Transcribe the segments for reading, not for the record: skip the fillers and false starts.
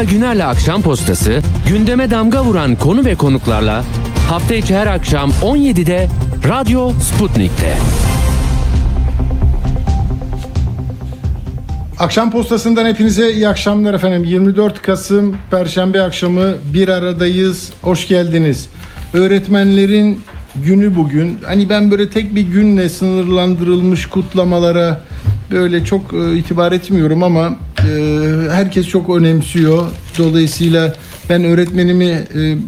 Atilla Güner'le Akşam Postası, gündeme damga vuran konu ve konuklarla hafta içi her akşam 17'de Radyo Sputnik'te. Akşam Postası'ndan hepinize iyi akşamlar efendim. 24 Kasım Perşembe akşamı bir aradayız. Hoş geldiniz. Öğretmenlerin günü bugün. Hani ben böyle tek bir günle sınırlandırılmış kutlamalara böyle çok itibar etmiyorum ama herkes çok önemsiyor. Dolayısıyla ben öğretmenimi,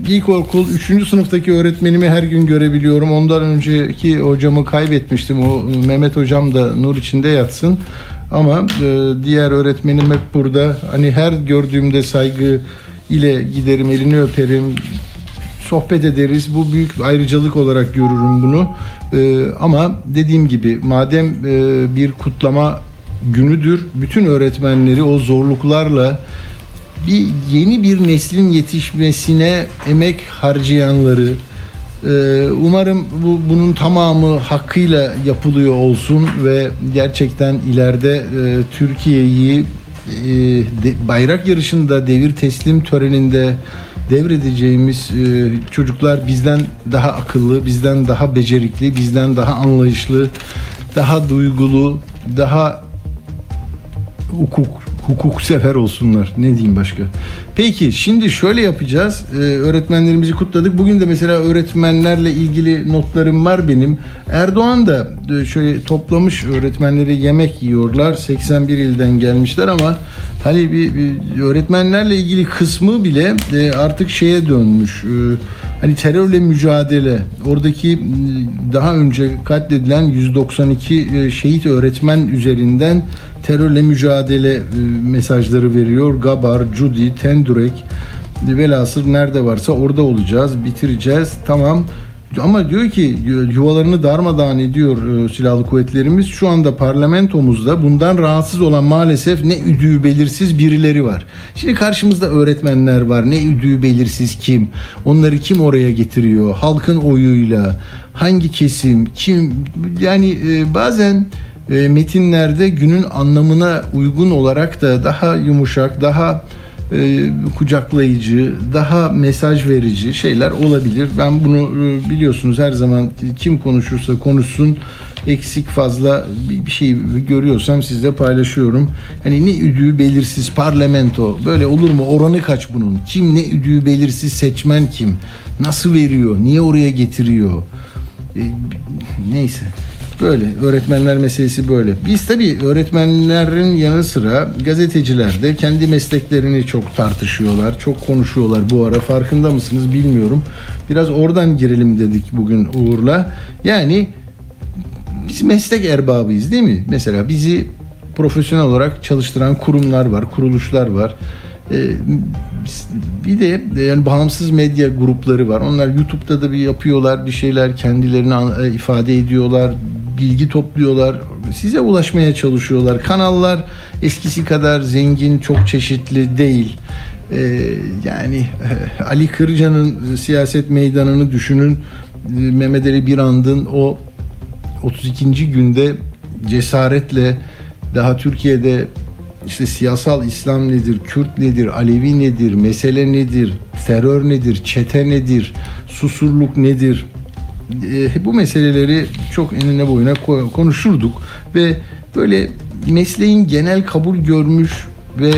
ilkokul 3. sınıftaki öğretmenimi her gün görebiliyorum. Ondan önceki hocamı kaybetmiştim. O Mehmet hocam da nur içinde yatsın. Ama diğer öğretmenim hep burada. Hani her gördüğümde saygı ile giderim, elini öperim, sohbet ederiz. Bu büyük ayrıcalık olarak görürüm bunu. Ama dediğim gibi madem bir kutlama günüdür, bütün öğretmenleri o zorluklarla yeni bir neslin yetişmesine emek harcayanları, umarım bunun tamamı hakkıyla yapılıyor olsun ve gerçekten ileride Türkiye'yi bayrak yarışında, devir teslim töreninde devredeceğimiz çocuklar bizden daha akıllı, bizden daha becerikli, bizden daha anlayışlı, daha duygulu, daha hukuk sefer olsunlar. Ne diyeyim başka? Peki şimdi şöyle yapacağız. Öğretmenlerimizi kutladık. Bugün de mesela öğretmenlerle ilgili notlarım var benim. Erdoğan da şöyle toplamış öğretmenleri, yemek yiyorlar. 81 ilden gelmişler ama hani bir öğretmenlerle ilgili kısmı bile artık şeye dönmüş. Hani terörle mücadele, oradaki daha önce katledilen 192 şehit öğretmen üzerinden terörle mücadele mesajları veriyor. Gabar, Cudi, Tendürek, velhasıl nerede varsa orada olacağız, bitireceğiz, tamam. Ama diyor ki yuvalarını darmadağın ediyor silahlı kuvvetlerimiz. Şu anda parlamentomuzda bundan rahatsız olan maalesef ne üdüğü belirsiz birileri var. Şimdi karşımızda öğretmenler var. Ne üdüğü belirsiz kim? Onları kim oraya getiriyor? Halkın oyuyla. Hangi kesim? Kim? Yani bazen metinlerde günün anlamına uygun olarak da daha yumuşak, daha kucaklayıcı, daha mesaj verici şeyler olabilir. Ben bunu biliyorsunuz her zaman kim konuşursa konuşsun eksik fazla bir şey görüyorsam sizle paylaşıyorum. Hani ne üdüğü belirsiz parlamento, böyle olur mu? Oranı kaç bunun? Kim ne üdüğü belirsiz seçmen kim? Nasıl veriyor? Niye oraya getiriyor? Neyse. Böyle öğretmenler meselesi böyle. Biz tabii öğretmenlerin yanı sıra gazeteciler de kendi mesleklerini çok tartışıyorlar, çok konuşuyorlar bu ara. Farkında mısınız bilmiyorum. Biraz oradan girelim dedik bugün Uğur'la. Yani biz meslek erbabıyız değil mi? Mesela bizi profesyonel olarak çalıştıran kurumlar var, kuruluşlar var. Bir de yani bağımsız medya grupları var. Onlar YouTube'da da bir yapıyorlar bir şeyler, kendilerini ifade ediyorlar, bilgi topluyorlar, size ulaşmaya çalışıyorlar. Kanallar eskisi kadar zengin, çok çeşitli değil. Yani Ali Kırcan'ın siyaset meydanını düşünün, Mehmet Ali Birand'ın o 32. günde cesaretle daha Türkiye'de İşte siyasal İslam nedir, Kürt nedir, Alevi nedir, mesele nedir, terör nedir, çete nedir, susurluk nedir? Bu meseleleri çok enine boyuna konuşurduk ve böyle mesleğin genel kabul görmüş ve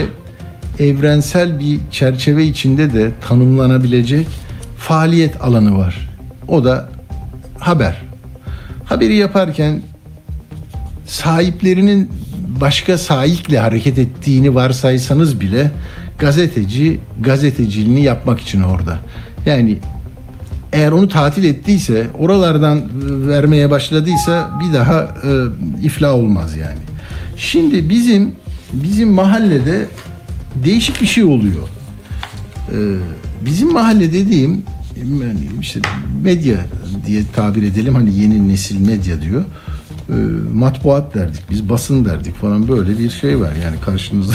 evrensel bir çerçeve içinde de tanımlanabilecek faaliyet alanı var. O da haber. Haberi yaparken sahiplerinin başka sahikle hareket ettiğini varsaysanız bile gazeteci gazeteciliğini yapmak için orada. Yani eğer onu tatil ettiyse, oralardan vermeye başladıysa bir daha iflah olmaz yani. Şimdi bizim mahallede değişik bir şey oluyor. Bizim mahalle dediğim yani işte medya diye tabir edelim, hani yeni nesil medya diyor. Matbuat derdik, biz basın derdik falan, böyle bir şey var yani karşınızda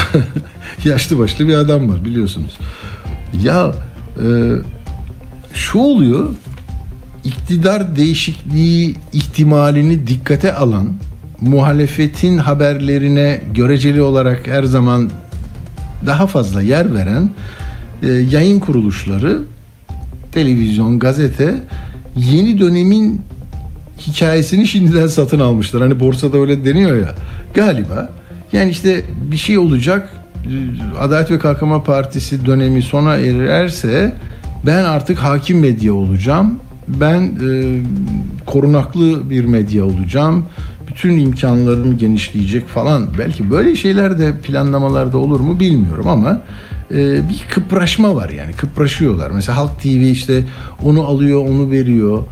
yaşlı başlı bir adam var biliyorsunuz. Ya şu oluyor, iktidar değişikliği ihtimalini dikkate alan, muhalefetin haberlerine göreceli olarak her zaman daha fazla yer veren yayın kuruluşları, televizyon, gazete yeni dönemin hikayesini şimdiden satın almışlar. Hani borsada öyle deniyor ya galiba. Yani işte bir şey olacak, Adalet ve Kalkınma Partisi dönemi sona ererse ben artık hakim medya olacağım. Ben korunaklı bir medya olacağım. Bütün imkanlarım genişleyecek falan. Belki böyle şeyler de planlamalarda olur mu bilmiyorum ama bir kıpraşma var yani. Kıpraşıyorlar. Mesela Halk TV işte onu alıyor, onu veriyor.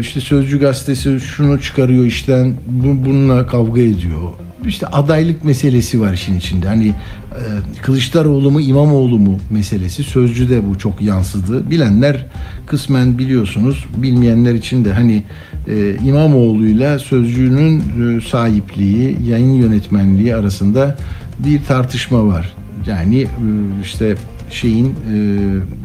İşte Sözcü gazetesi şunu çıkarıyor işten, bununla kavga ediyor. İşte adaylık meselesi var işin içinde. Hani Kılıçdaroğlu mu İmamoğlu mu meselesi. Sözcü'de bu çok yansıdı. Bilenler kısmen biliyorsunuz. Bilmeyenler için de hani İmamoğlu'yla Sözcü'nün sahipliği, yayın yönetmenliği arasında bir tartışma var. Yani işte şeyin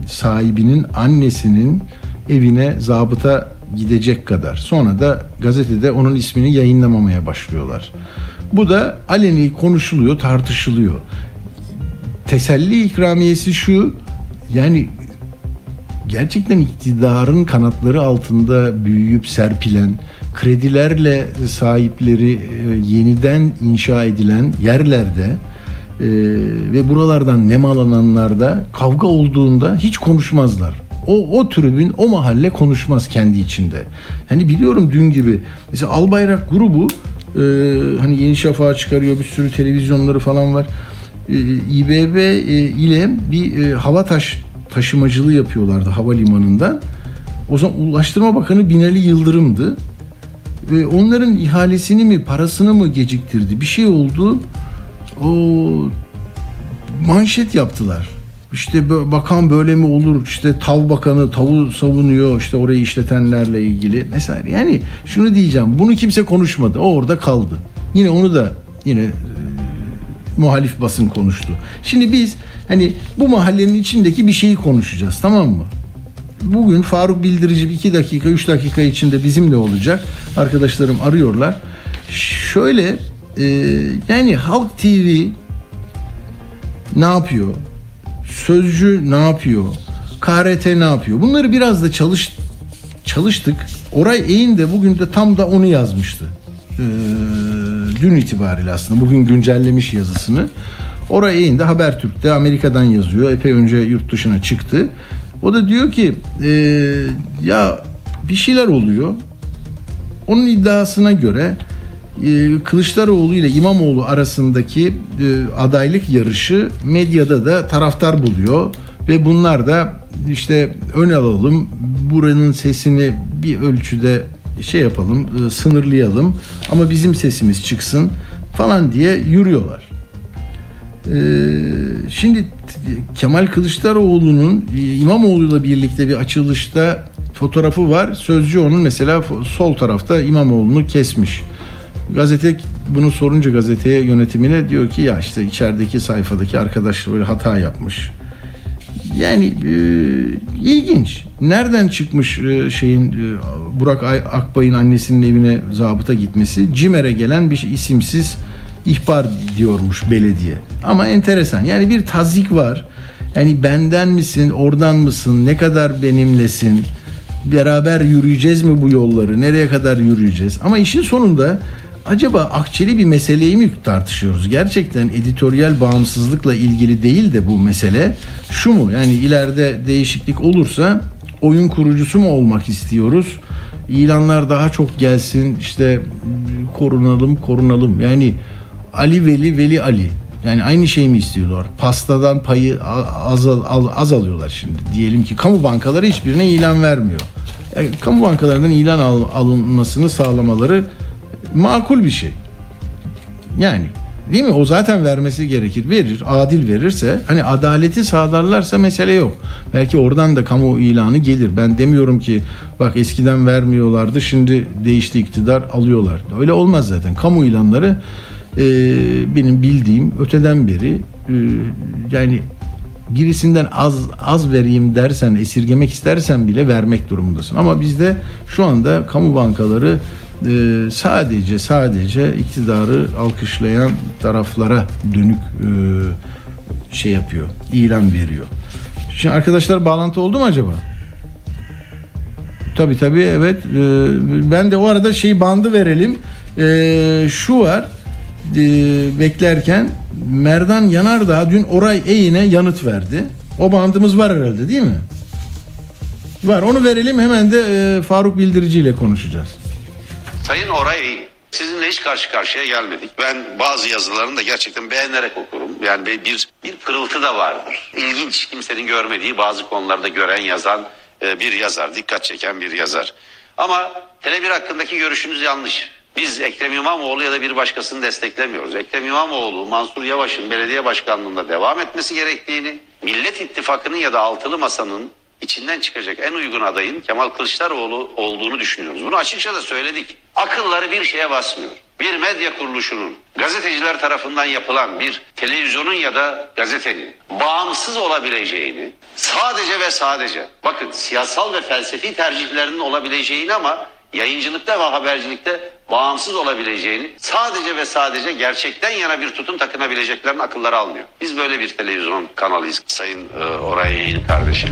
sahibinin annesinin evine zabıta gidecek kadar. Sonra da gazetede onun ismini yayınlamamaya başlıyorlar. Bu da aleni konuşuluyor, tartışılıyor. Teselli ikramiyesi şu, yani gerçekten iktidarın kanatları altında büyüyüp serpilen, kredilerle sahipleri yeniden inşa edilen yerlerde ve buralardan nemalananlarda kavga olduğunda hiç konuşmazlar. O tribün, o mahalle konuşmaz kendi içinde. Hani biliyorum dün gibi mesela Albayrak grubu hani Yeni Şafak'a çıkarıyor, bir sürü televizyonları falan var. İBB ile bir taşımacılığı yapıyorlardı havalimanından. O zaman Ulaştırma Bakanı Binali Yıldırım'dı. Ve onların ihalesini mi, parasını mı geciktirdi? Bir şey oldu. O manşet yaptılar. İşte bakan böyle mi olur? İşte Tav Bakanı tavu savunuyor işte orayı işletenlerle ilgili mesela. Yani şunu diyeceğim, bunu kimse konuşmadı. O orada kaldı. Yine onu da yine muhalif basın konuştu. Şimdi biz hani bu mahallenin içindeki bir şeyi konuşacağız, tamam mı? Bugün Faruk Bildirici 2 dakika 3 dakika içinde bizimle olacak. Arkadaşlarım arıyorlar. Şöyle yani Halk TV ne yapıyor? Sözcü ne yapıyor? KRT ne yapıyor? Bunları biraz da çalıştık. Oray Eğin de bugün de tam da onu yazmıştı. Dün itibariyle aslında. Bugün güncellemiş yazısını. Oray Eğin de Habertürk'te Amerika'dan yazıyor. Epey önce yurt dışına çıktı. O da diyor ki ya bir şeyler oluyor. Onun iddiasına göre Kılıçdaroğlu ile İmamoğlu arasındaki adaylık yarışı medyada da taraftar buluyor ve bunlar da işte ön alalım, buranın sesini bir ölçüde şey yapalım, sınırlayalım ama bizim sesimiz çıksın falan diye yürüyorlar. Şimdi Kemal Kılıçdaroğlu'nun İmamoğlu'yla birlikte bir açılışta fotoğrafı var. Sözcü onun mesela sol tarafta İmamoğlu'nu kesmiş. Gazete bunu sorunca gazeteye, yönetimine diyor ki ya işte içerideki sayfadaki arkadaş böyle hata yapmış. Yani ilginç. Nereden çıkmış Burak Akbay'ın annesinin evine zabıta gitmesi? CİMER'e gelen bir isimsiz ihbar diyormuş belediye. Ama enteresan. Yani bir tazyik var. Yani benden misin, oradan mısın, ne kadar benimlesin, beraber yürüyeceğiz mi bu yolları, nereye kadar yürüyeceğiz? Ama işin sonunda acaba akçeli bir meseleyi mi tartışıyoruz? Gerçekten editoryal bağımsızlıkla ilgili değil de bu mesele şu mu? Yani ileride değişiklik olursa oyun kurucusu mu olmak istiyoruz? İlanlar daha çok gelsin, işte korunalım. Yani Ali Veli Ali. Yani aynı şeyi mi istiyorlar? Pastadan payı azalıyorlar şimdi. Diyelim ki kamu bankaları hiçbirine ilan vermiyor. Yani kamu bankalarından ilan alınmasını sağlamaları makul bir şey. Yani değil mi? O zaten vermesi gerekir. Verir. Adil verirse, hani adaleti sağlarlarsa mesele yok. Belki oradan da kamu ilanı gelir. Ben demiyorum ki bak eskiden vermiyorlardı, şimdi değişti iktidar, alıyorlar. Öyle olmaz zaten. Kamu ilanları benim bildiğim öteden beri yani birisinden az vereyim dersen, esirgemek istersen bile vermek durumundasın. Ama bizde şu anda kamu bankaları sadece iktidarı alkışlayan taraflara dönük şey yapıyor, ilan veriyor. Şimdi arkadaşlar bağlantı oldu mu acaba? Tabii tabii, evet. Ben de o arada bandı verelim. Şu var, beklerken Merdan Yanardağ dün Oray Eğin'e yanıt verdi. O bandımız var herhalde, değil mi? Var, onu verelim, hemen de Faruk Bildirici ile konuşacağız. Sayın Oray Eğin, sizinle hiç karşı karşıya gelmedik. Ben bazı yazılarını da gerçekten beğenerek okurum. Yani bir kırıltı da vardır. İlginç, kimsenin görmediği bazı konularda gören, yazan bir yazar, dikkat çeken bir yazar. Ama Tele1 hakkındaki görüşünüz yanlış. Biz Ekrem İmamoğlu ya da bir başkasını desteklemiyoruz. Ekrem İmamoğlu, Mansur Yavaş'ın belediye başkanlığında devam etmesi gerektiğini, Millet İttifakı'nın ya da Altılı Masa'nın içinden çıkacak en uygun adayın Kemal Kılıçdaroğlu olduğunu düşünüyoruz. Bunu açıkça da söyledik. Akılları bir şeye basmıyor. Bir medya kuruluşunun, gazeteciler tarafından yapılan bir televizyonun ya da gazetenin bağımsız olabileceğini, sadece ve sadece, bakın, siyasal ve felsefi tercihlerinin olabileceğini ama yayıncılıkta ve habercilikte bağımsız olabileceğini, sadece ve sadece gerçekten yana bir tutum takınabileceklerin akılları almıyor. Biz böyle bir televizyon kanalıyız Sayın Oray Eğin kardeşim.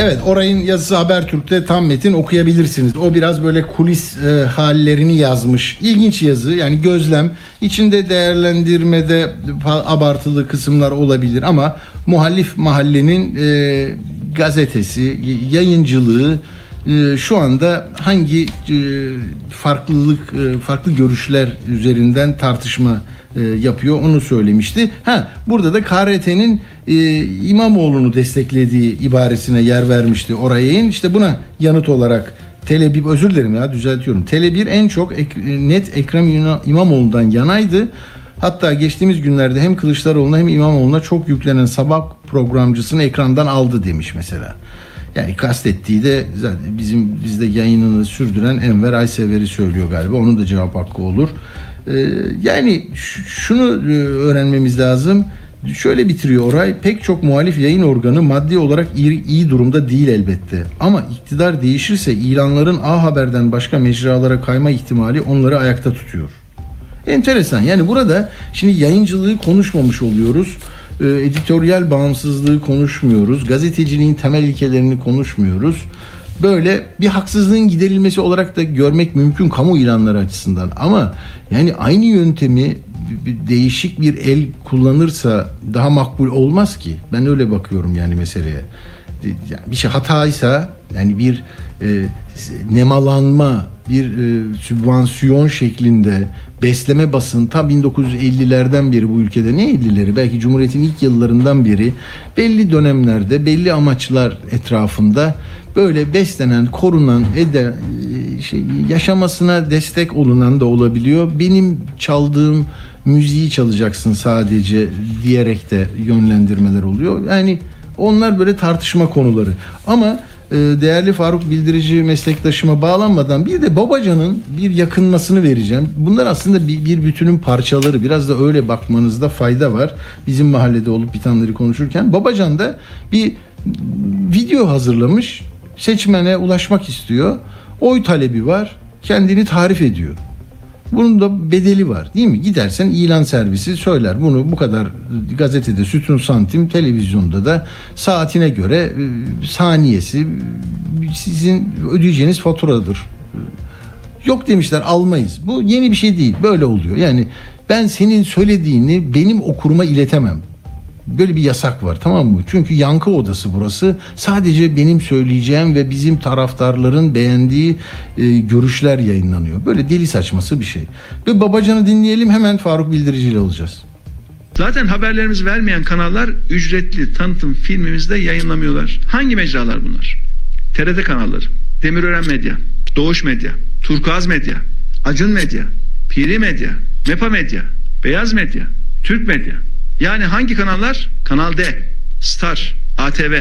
Evet, Oray'ın yazısı Habertürk'te, tam metin okuyabilirsiniz. O biraz böyle kulis hallerini yazmış. İlginç yazı, yani gözlem. İçinde değerlendirmede abartılı kısımlar olabilir ama muhalif mahallenin gazetesi, yayıncılığı şu anda hangi farklı görüşler üzerinden tartışma yapıyor, onu söylemişti. Burada da KRT'nin İmamoğlu'nu desteklediği ibaresine yer vermişti oraya. İşte buna yanıt olarak Tele1, özür dilerim ya, düzeltiyorum, Tele1 en çok net Ekrem İmamoğlu'ndan yanaydı. Hatta geçtiğimiz günlerde hem Kılıçdaroğlu'na hem İmamoğlu'na çok yüklenen sabah programcısını ekrandan aldı demiş mesela. Yani kastettiği de zaten bizde yayınını sürdüren Enver Aysever'i söylüyor galiba. Onun da cevap hakkı olur. Yani şunu öğrenmemiz lazım. Şöyle bitiriyor Oray. Pek çok muhalif yayın organı maddi olarak iyi durumda değil elbette. Ama iktidar değişirse ilanların A Haber'den başka mecralara kayma ihtimali onları ayakta tutuyor. Enteresan. Yani burada şimdi yayıncılığı konuşmamış oluyoruz. Editoryal bağımsızlığı konuşmuyoruz. Gazeteciliğin temel ilkelerini konuşmuyoruz. Böyle bir haksızlığın giderilmesi olarak da görmek mümkün kamu ilanları açısından. Ama yani aynı yöntemi değişik bir el kullanırsa daha makbul olmaz ki. Ben öyle bakıyorum yani meseleye. Bir şey hataysa, yani bir nemalanma, bir sübvansiyon şeklinde besleme basın, ta 1950'lerden beri bu ülkede, ne 50'leri, belki Cumhuriyet'in ilk yıllarından beri belli dönemlerde belli amaçlar etrafında böyle beslenen, korunan, yaşamasına destek olunan da olabiliyor. Benim çaldığım müziği çalacaksın sadece diyerek de yönlendirmeler oluyor. Yani onlar böyle tartışma konuları. Ama değerli Faruk Bildirici meslektaşıma bağlanmadan bir de Babacan'ın bir yakınmasını vereceğim. Bunlar aslında bir bütünün parçaları. Biraz da öyle bakmanızda fayda var. Bizim mahallede olup bitenleri konuşurken Babacan da bir video hazırlamış. Seçmene ulaşmak istiyor. Oy talebi var. Kendini tarif ediyor. Bunun da bedeli var, değil mi? Gidersen ilan servisi söyler. Bunu bu kadar gazetede sütun santim, televizyonda da saatine göre saniyesi sizin ödeyeceğiniz faturadır. Yok demişler, almayız. Bu yeni bir şey değil. Böyle oluyor. Yani ben senin söylediğini benim okuruma iletemem. Böyle bir yasak var, tamam mı? Çünkü yankı odası burası. Sadece benim söyleyeceğim ve bizim taraftarların beğendiği görüşler yayınlanıyor. Böyle deli saçması bir şey. Ve Babacan'ı dinleyelim, hemen Faruk Bildirici ile olacağız. Zaten haberlerimizi vermeyen kanallar ücretli tanıtım filmimizde yayınlamıyorlar. Hangi mecralar bunlar? TRT kanalları, Demirören Medya, Doğuş Medya, Turkuaz Medya, Acun Medya, Piri Medya, Mepa Medya, Beyaz Medya, Türk Medya. Yani hangi kanallar? Kanal D, Star, ATV,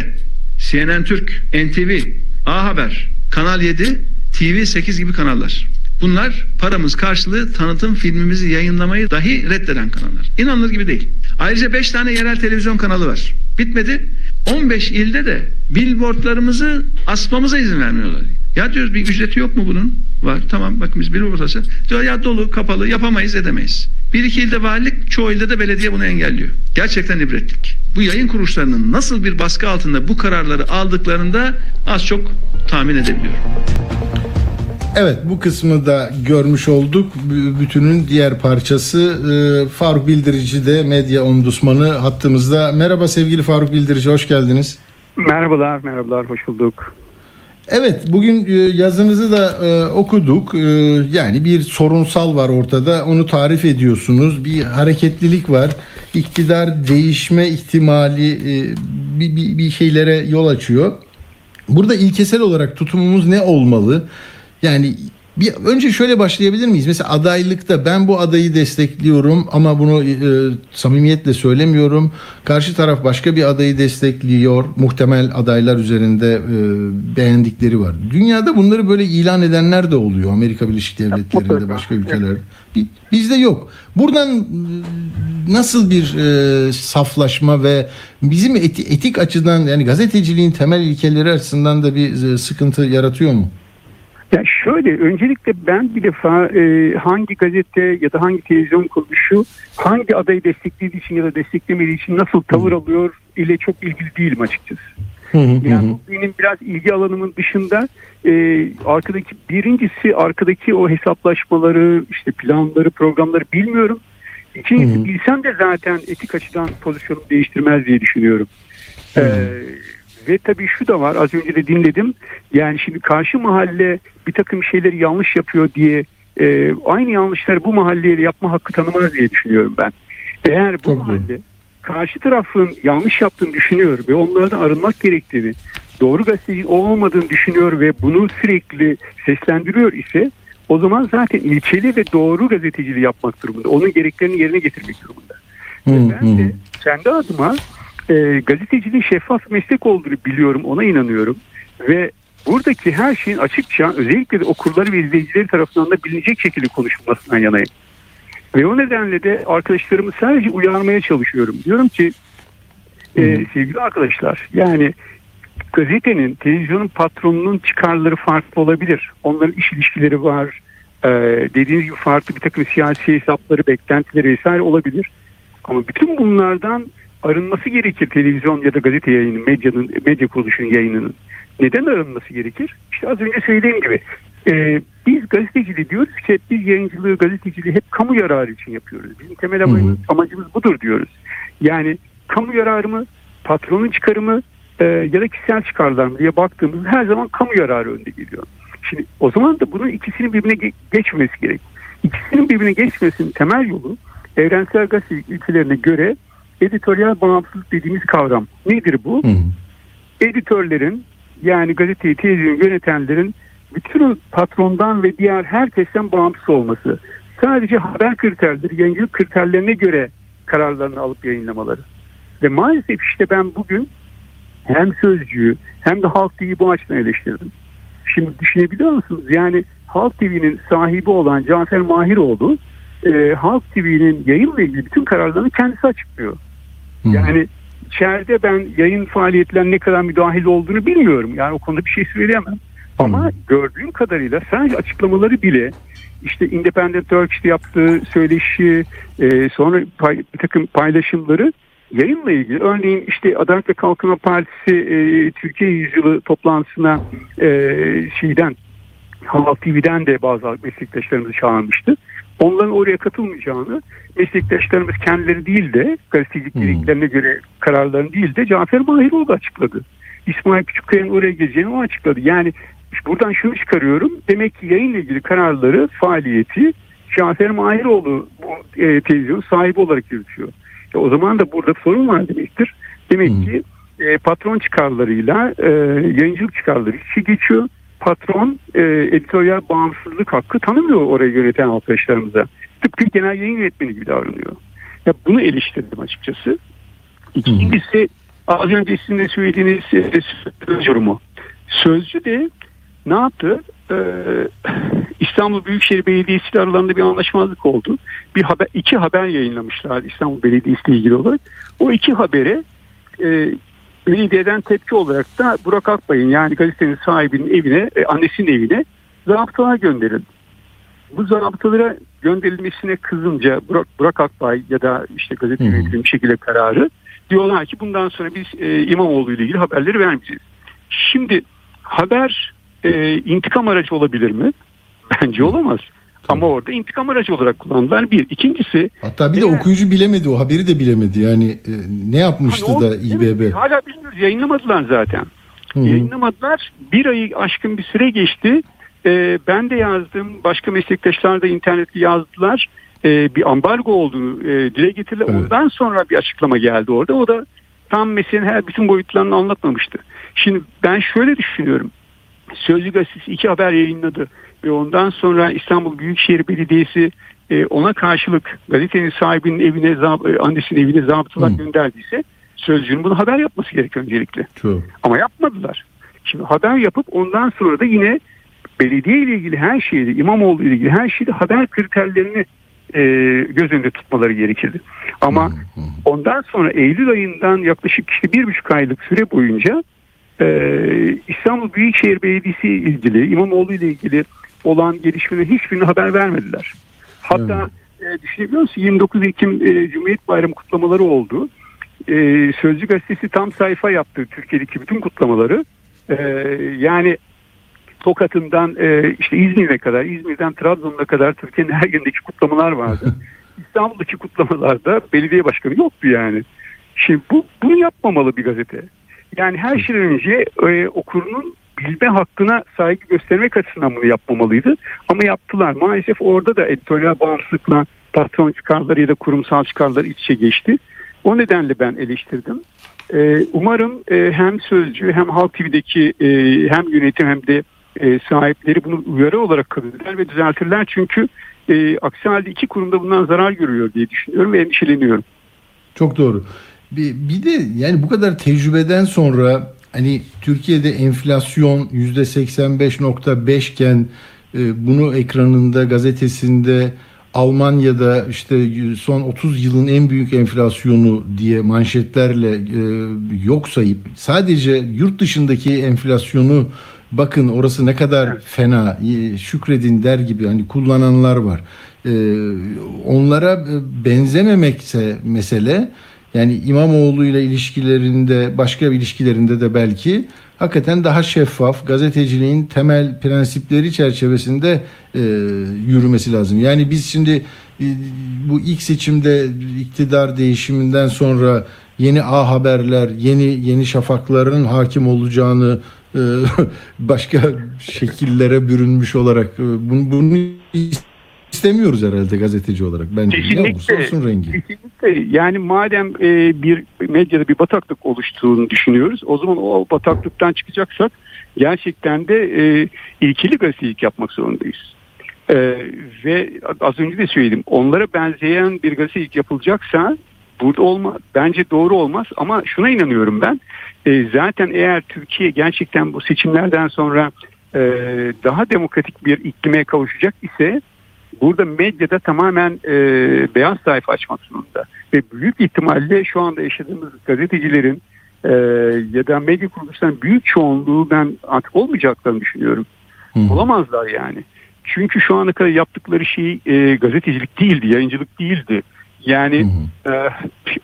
CNN Türk, NTV, A Haber, Kanal 7, TV8 gibi kanallar. Bunlar paramız karşılığı tanıtım filmimizi yayınlamayı dahi reddeden kanallar. İnanılır gibi değil. Ayrıca 5 tane yerel televizyon kanalı var. Bitmedi. 15 ilde de billboardlarımızı asmamıza izin vermiyorlar. Ya diyoruz bir ücreti yok mu bunun? Var. Tamam bakın biz bilim ortası. Diyor ya dolu kapalı yapamayız edemeyiz. Bir iki ilde valilik, çoğu ilde de belediye bunu engelliyor. Gerçekten ibretlik. Bu yayın kuruluşlarının nasıl bir baskı altında bu kararları aldıklarında az çok tahmin edebiliyorum. Evet, bu kısmı da görmüş olduk. Bütünün diğer parçası. Faruk Bildirici de medya ombudsmanı hattımızda. Merhaba sevgili Faruk Bildirici, hoş geldiniz. Merhabalar, hoş bulduk. Evet, bugün yazınızı da okuduk. Yani bir sorunsal var ortada, onu tarif ediyorsunuz. Bir hareketlilik var. İktidar değişme ihtimali bir şeylere yol açıyor. Burada ilkesel olarak tutumumuz ne olmalı? Yani önce şöyle başlayabilir miyiz? Mesela adaylıkta ben bu adayı destekliyorum ama bunu samimiyetle söylemiyorum. Karşı taraf başka bir adayı destekliyor. Muhtemel adaylar üzerinde beğendikleri var. Dünyada bunları böyle ilan edenler de oluyor. Amerika Birleşik Devletleri'nde, başka ülkelerde. Bizde yok. Buradan nasıl bir saflaşma ve bizim etik açıdan, yani gazeteciliğin temel ilkeleri açısından da bir sıkıntı yaratıyor mu? Ya şöyle, öncelikle ben bir defa hangi gazete ya da hangi televizyon kuruluşu hangi adayı desteklediği için ya da desteklemediği için nasıl tavır alıyor ile çok ilgili değilim açıkçası. Yani bu benim biraz ilgi alanımın dışında. Arkadaki o hesaplaşmaları, işte planları, programları bilmiyorum. İkincisi, bilsem de zaten etik açıdan pozisyonumu değiştirmez diye düşünüyorum. Ve tabii şu da var, az önce de dinledim. Yani şimdi karşı mahalle bir takım şeyleri yanlış yapıyor diye aynı yanlışları bu mahalleye yapma hakkı tanımaz diye düşünüyorum ben. Eğer bu tabii mahalle karşı tarafın yanlış yaptığını düşünüyor ve onlardan arınmak gerektiğini, doğru gazeteci olmadığını düşünüyor ve bunu sürekli seslendiriyor ise, o zaman zaten ilçeli ve doğru gazeteciliği yapmak durumunda. Onun gereklerini yerine getirmek durumunda. Ben de kendi adıma gazeteciliğin şeffaf meslek olduğunu biliyorum, ona inanıyorum ve buradaki her şeyin açıkça, özellikle de okurları ve izleyicileri tarafından da bilinecek şekilde konuşulmasından yanayım. Ve o nedenle de arkadaşlarımı sadece uyarmaya çalışıyorum. Diyorum ki sevgili arkadaşlar, yani gazetenin, televizyonun patronunun çıkarları farklı olabilir. Onların iş ilişkileri var. Dediğiniz gibi farklı bir takım siyasi hesapları, beklentileri vesaire olabilir. Ama bütün bunlardan arınması gerekir televizyon ya da gazete yayının, medya kuruluşunun yayınının. Neden arınması gerekir? İşte az önce söylediğim gibi biz gazeteciliği diyoruz ki, biz yayıncılığı, gazeteciliği hep kamu yararı için yapıyoruz. Bizim temel amacımız budur diyoruz. Yani kamu yararı mı, patronun çıkarımı ya da kişisel çıkarlar mı diye baktığımızda her zaman kamu yararı önde geliyor. Şimdi o zaman da bunun ikisinin birbirine geçmesi gerek. İkisinin birbirine geçmesinin temel yolu, evrensel gazetecilik ilkelerine göre editoryal bağımsızlık dediğimiz kavram. Nedir bu? Editörlerin, yani gazeteyi, televizyonu yönetenlerin bütün patrondan ve diğer herkesten bağımsız olması. Sadece haber kriterleri, yayıncılık kriterlerine göre kararlarını alıp yayınlamaları. Ve maalesef işte ben bugün hem Sözcü'yü hem de Halk TV'yi bu açıdan eleştirdim. Şimdi düşünebiliyor musunuz? Yani Halk TV'nin sahibi olan Cafer Mahiroğlu, Halk TV'nin yayınla ilgili bütün kararlarını kendisi açıklıyor. Yani içeride ben yayın faaliyetlerine ne kadar müdahil olduğunu bilmiyorum. Yani o konuda bir şey söyleyemem. Ama gördüğüm kadarıyla sadece açıklamaları bile, işte Independent Turk'te yaptığı söyleşi, sonra bir takım paylaşımları yayınla ilgili. Örneğin işte Adalet ve Kalkınma Partisi Türkiye Yüzyılı toplantısına Halk TV'den de bazı meslektaşlarımızı çağırmıştı. Onların oraya katılmayacağını, meslektaşlarımız kendileri değil de, gazetecilik birliklerine göre kararlarını değil de Cafer Mahiroğlu açıkladı. İsmail Küçükkaya'nın oraya geleceğini o açıkladı. Yani buradan şunu çıkarıyorum. Demek ki yayınla ilgili kararları, faaliyeti Cafer Mahiroğlu bu televizyonun sahibi olarak yürütüyor. O zaman da burada sorun var demektir. Demek ki patron çıkarlarıyla yayıncılık çıkarları içi geçiyor. Patron editoryal bağımsızlık hakkı tanımıyor oraya yöneten arkadaşlarımıza. Tıpkı genel yayın yönetmeni gibi davranıyor. Ya bunu eleştirdim açıkçası. İkincisi, az önce sizin de söylediğiniz Sözcü yorumu. Sözcü de ne yaptı? İstanbul Büyükşehir Belediyesi ile aralarında bir anlaşmazlık oldu. İki haber yayınlamışlar İstanbul Belediyesi ile ilgili olarak. O iki habere İBB'den tepki olarak da Burak Akbay'ın, yani gazetenin sahibinin evine, annesinin evine zabıtalar gönderildi. Bu zabıtalara gönderilmesine kızınca Burak Akbay ya da işte gazete yönetimi bir şekilde kararı, diyorlar ki bundan sonra biz İmamoğlu ile ilgili haberleri vermeyeceğiz. Şimdi haber intikam aracı olabilir mi? Bence olamaz. Ama orada intikam aracı olarak kullandılar bir. İkincisi... Hatta bir de okuyucu bilemedi, o haberi de bilemedi. Yani ne yapmıştı hani da İBB? Evet, hala bilmiyoruz. Yayınlamadılar zaten. Hı-hı. Yayınlamadılar. Bir ayı aşkın bir süre geçti. Ben de yazdım. Başka meslektaşlar da internette yazdılar. Bir ambargo olduğunu dile getirdiler. Evet. Ondan sonra bir açıklama geldi orada. O da tam meselenin bütün boyutlarını anlatmamıştı. Şimdi ben şöyle düşünüyorum. Sözcü gazetesi 2 haber yayınladı. Ve ondan sonra İstanbul Büyükşehir Belediyesi ona karşılık gazetenin sahibinin evine, annesinin evine zabıtalar gönderdiyse Sözcü'nün bunu haber yapması gerek öncelikle. Çok. Ama yapmadılar. Şimdi haber yapıp ondan sonra da yine belediye ile ilgili her şeyde, İmamoğlu ile ilgili her şeyde haber kriterlerini göz önünde tutmaları gerekirdi. Ama ondan sonra Eylül ayından yaklaşık 1,5 aylık süre boyunca İstanbul Büyükşehir Belediyesi ile ilgili, İmamoğlu ile ilgili olan gelişmenin hiçbirine haber vermediler. Hatta düşünebiliyor musun? 29 Ekim Cumhuriyet Bayramı kutlamaları oldu. Sözcü gazetesi tam sayfa yaptı Türkiye'deki bütün kutlamaları. Yani Tokat'ından işte İzmir'e kadar, İzmir'den Trabzon'a kadar Türkiye'nin her yerindeki kutlamalar vardı. İstanbul'daki kutlamalarda belediye başkanı yoktu yani. Şimdi bunu yapmamalı bir gazete. Yani her şeyden önce okurunun bilme hakkına saygı göstermek açısından bunu yapmamalıydı. Ama yaptılar. Maalesef orada da editoryal bağımsızlıkla patron çıkarları ya da kurumsal çıkarları iç içe geçti. O nedenle ben eleştirdim. Umarım hem Sözcü hem Halk TV'deki hem yönetim hem de sahipleri bunu uyarı olarak kabul eder ve düzeltirler. Çünkü aksi halde iki kurumda bundan zarar görüyor diye düşünüyorum ve endişeleniyorum. Çok doğru. Bir de yani bu kadar tecrübeden sonra hani Türkiye'de enflasyon %85.5 iken bunu ekranında, gazetesinde, Almanya'da işte son 30 yılın en büyük enflasyonu diye manşetlerle yok sayıp sadece yurt dışındaki enflasyonu bakın orası ne kadar fena, şükredin der gibi hani kullananlar var. Onlara benzememekse mesele. Yani İmamoğlu ile ilişkilerinde, başka ilişkilerinde de belki hakikaten daha şeffaf, gazeteciliğin temel prensipleri çerçevesinde yürümesi lazım. Yani biz şimdi bu ilk seçimde, iktidar değişiminden sonra yeni A Haberler, yeni Şafakların hakim olacağını başka şekillere bürünmüş olarak bunu istemiyoruz herhalde gazeteci olarak. Bence kesinlikle. Yani madem bir medyada bir bataklık oluştuğunu düşünüyoruz, o zaman o bataklıktan çıkacaksak gerçekten de ilkeli gazetecilik yapmak zorundayız. Ve az önce de söyledim, onlara benzeyen bir gazetecilik yapılacaksa burada olmaz. Bence doğru olmaz ama şuna inanıyorum ben. Zaten eğer Türkiye gerçekten bu seçimlerden sonra daha demokratik bir iklime kavuşacak ise burada medyada tamamen beyaz sayfa açmak zorunda. Ve büyük ihtimalle şu anda yaşadığımız gazetecilerin ya da medya kuruluşlarının büyük çoğunluğu ben artık olmayacaklarını düşünüyorum. Olamazlar yani. Çünkü şu ana kadar yaptıkları şey gazetecilik değildi, yayıncılık değildi. Yani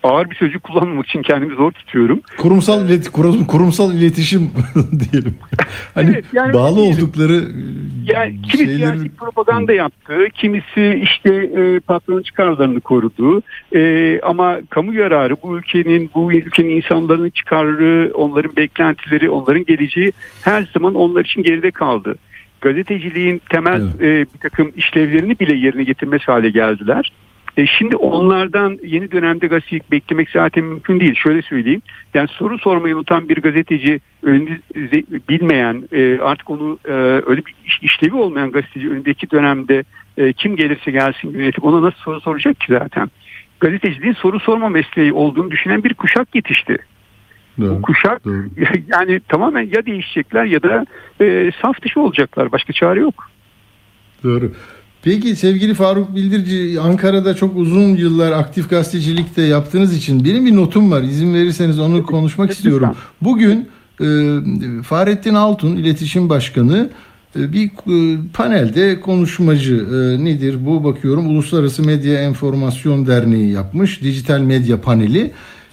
ağır bir sözcük kullanmamak için kendimi zor tutuyorum. Kurumsal iletişim diyelim. Hani evet, yani bağlı oldukları yani kimisi şeyleri... siyasi propaganda yaptı, kimisi işte patron çıkarlarını korudu. Ama kamu yararı, bu ülkenin insanların çıkarları, onların beklentileri, onların geleceği her zaman onlar için geride kaldı. Gazeteciliğin temel bir takım işlevlerini bile yerine getirmesi hale geldiler. Şimdi onlardan yeni dönemde gazetecilik beklemek zaten mümkün değil. Şöyle söyleyeyim. Yani soru sormayı unutan bir gazeteci, önünde bilmeyen, artık onu öyle bir işlevi olmayan gazeteci önündeki dönemde kim gelirse gelsin yönetip ona nasıl soru soracak ki zaten? Gazeteciliğin soru sorma mesleği olduğunu düşünen bir kuşak yetişti. Bu kuşak yani tamamen ya değişecekler ya da saf dışı olacaklar. Başka çare yok. Doğru. Peki sevgili Faruk Bildirici, Ankara'da çok uzun yıllar aktif gazetecilikte yaptığınız için benim bir notum var. İzin verirseniz onu konuşmak istiyorum. Bugün Fahrettin Altun, İletişim Başkanı, bir panelde konuşmacı, nedir bu, bakıyorum, Uluslararası Medya Enformasyon Derneği yapmış, dijital medya paneli.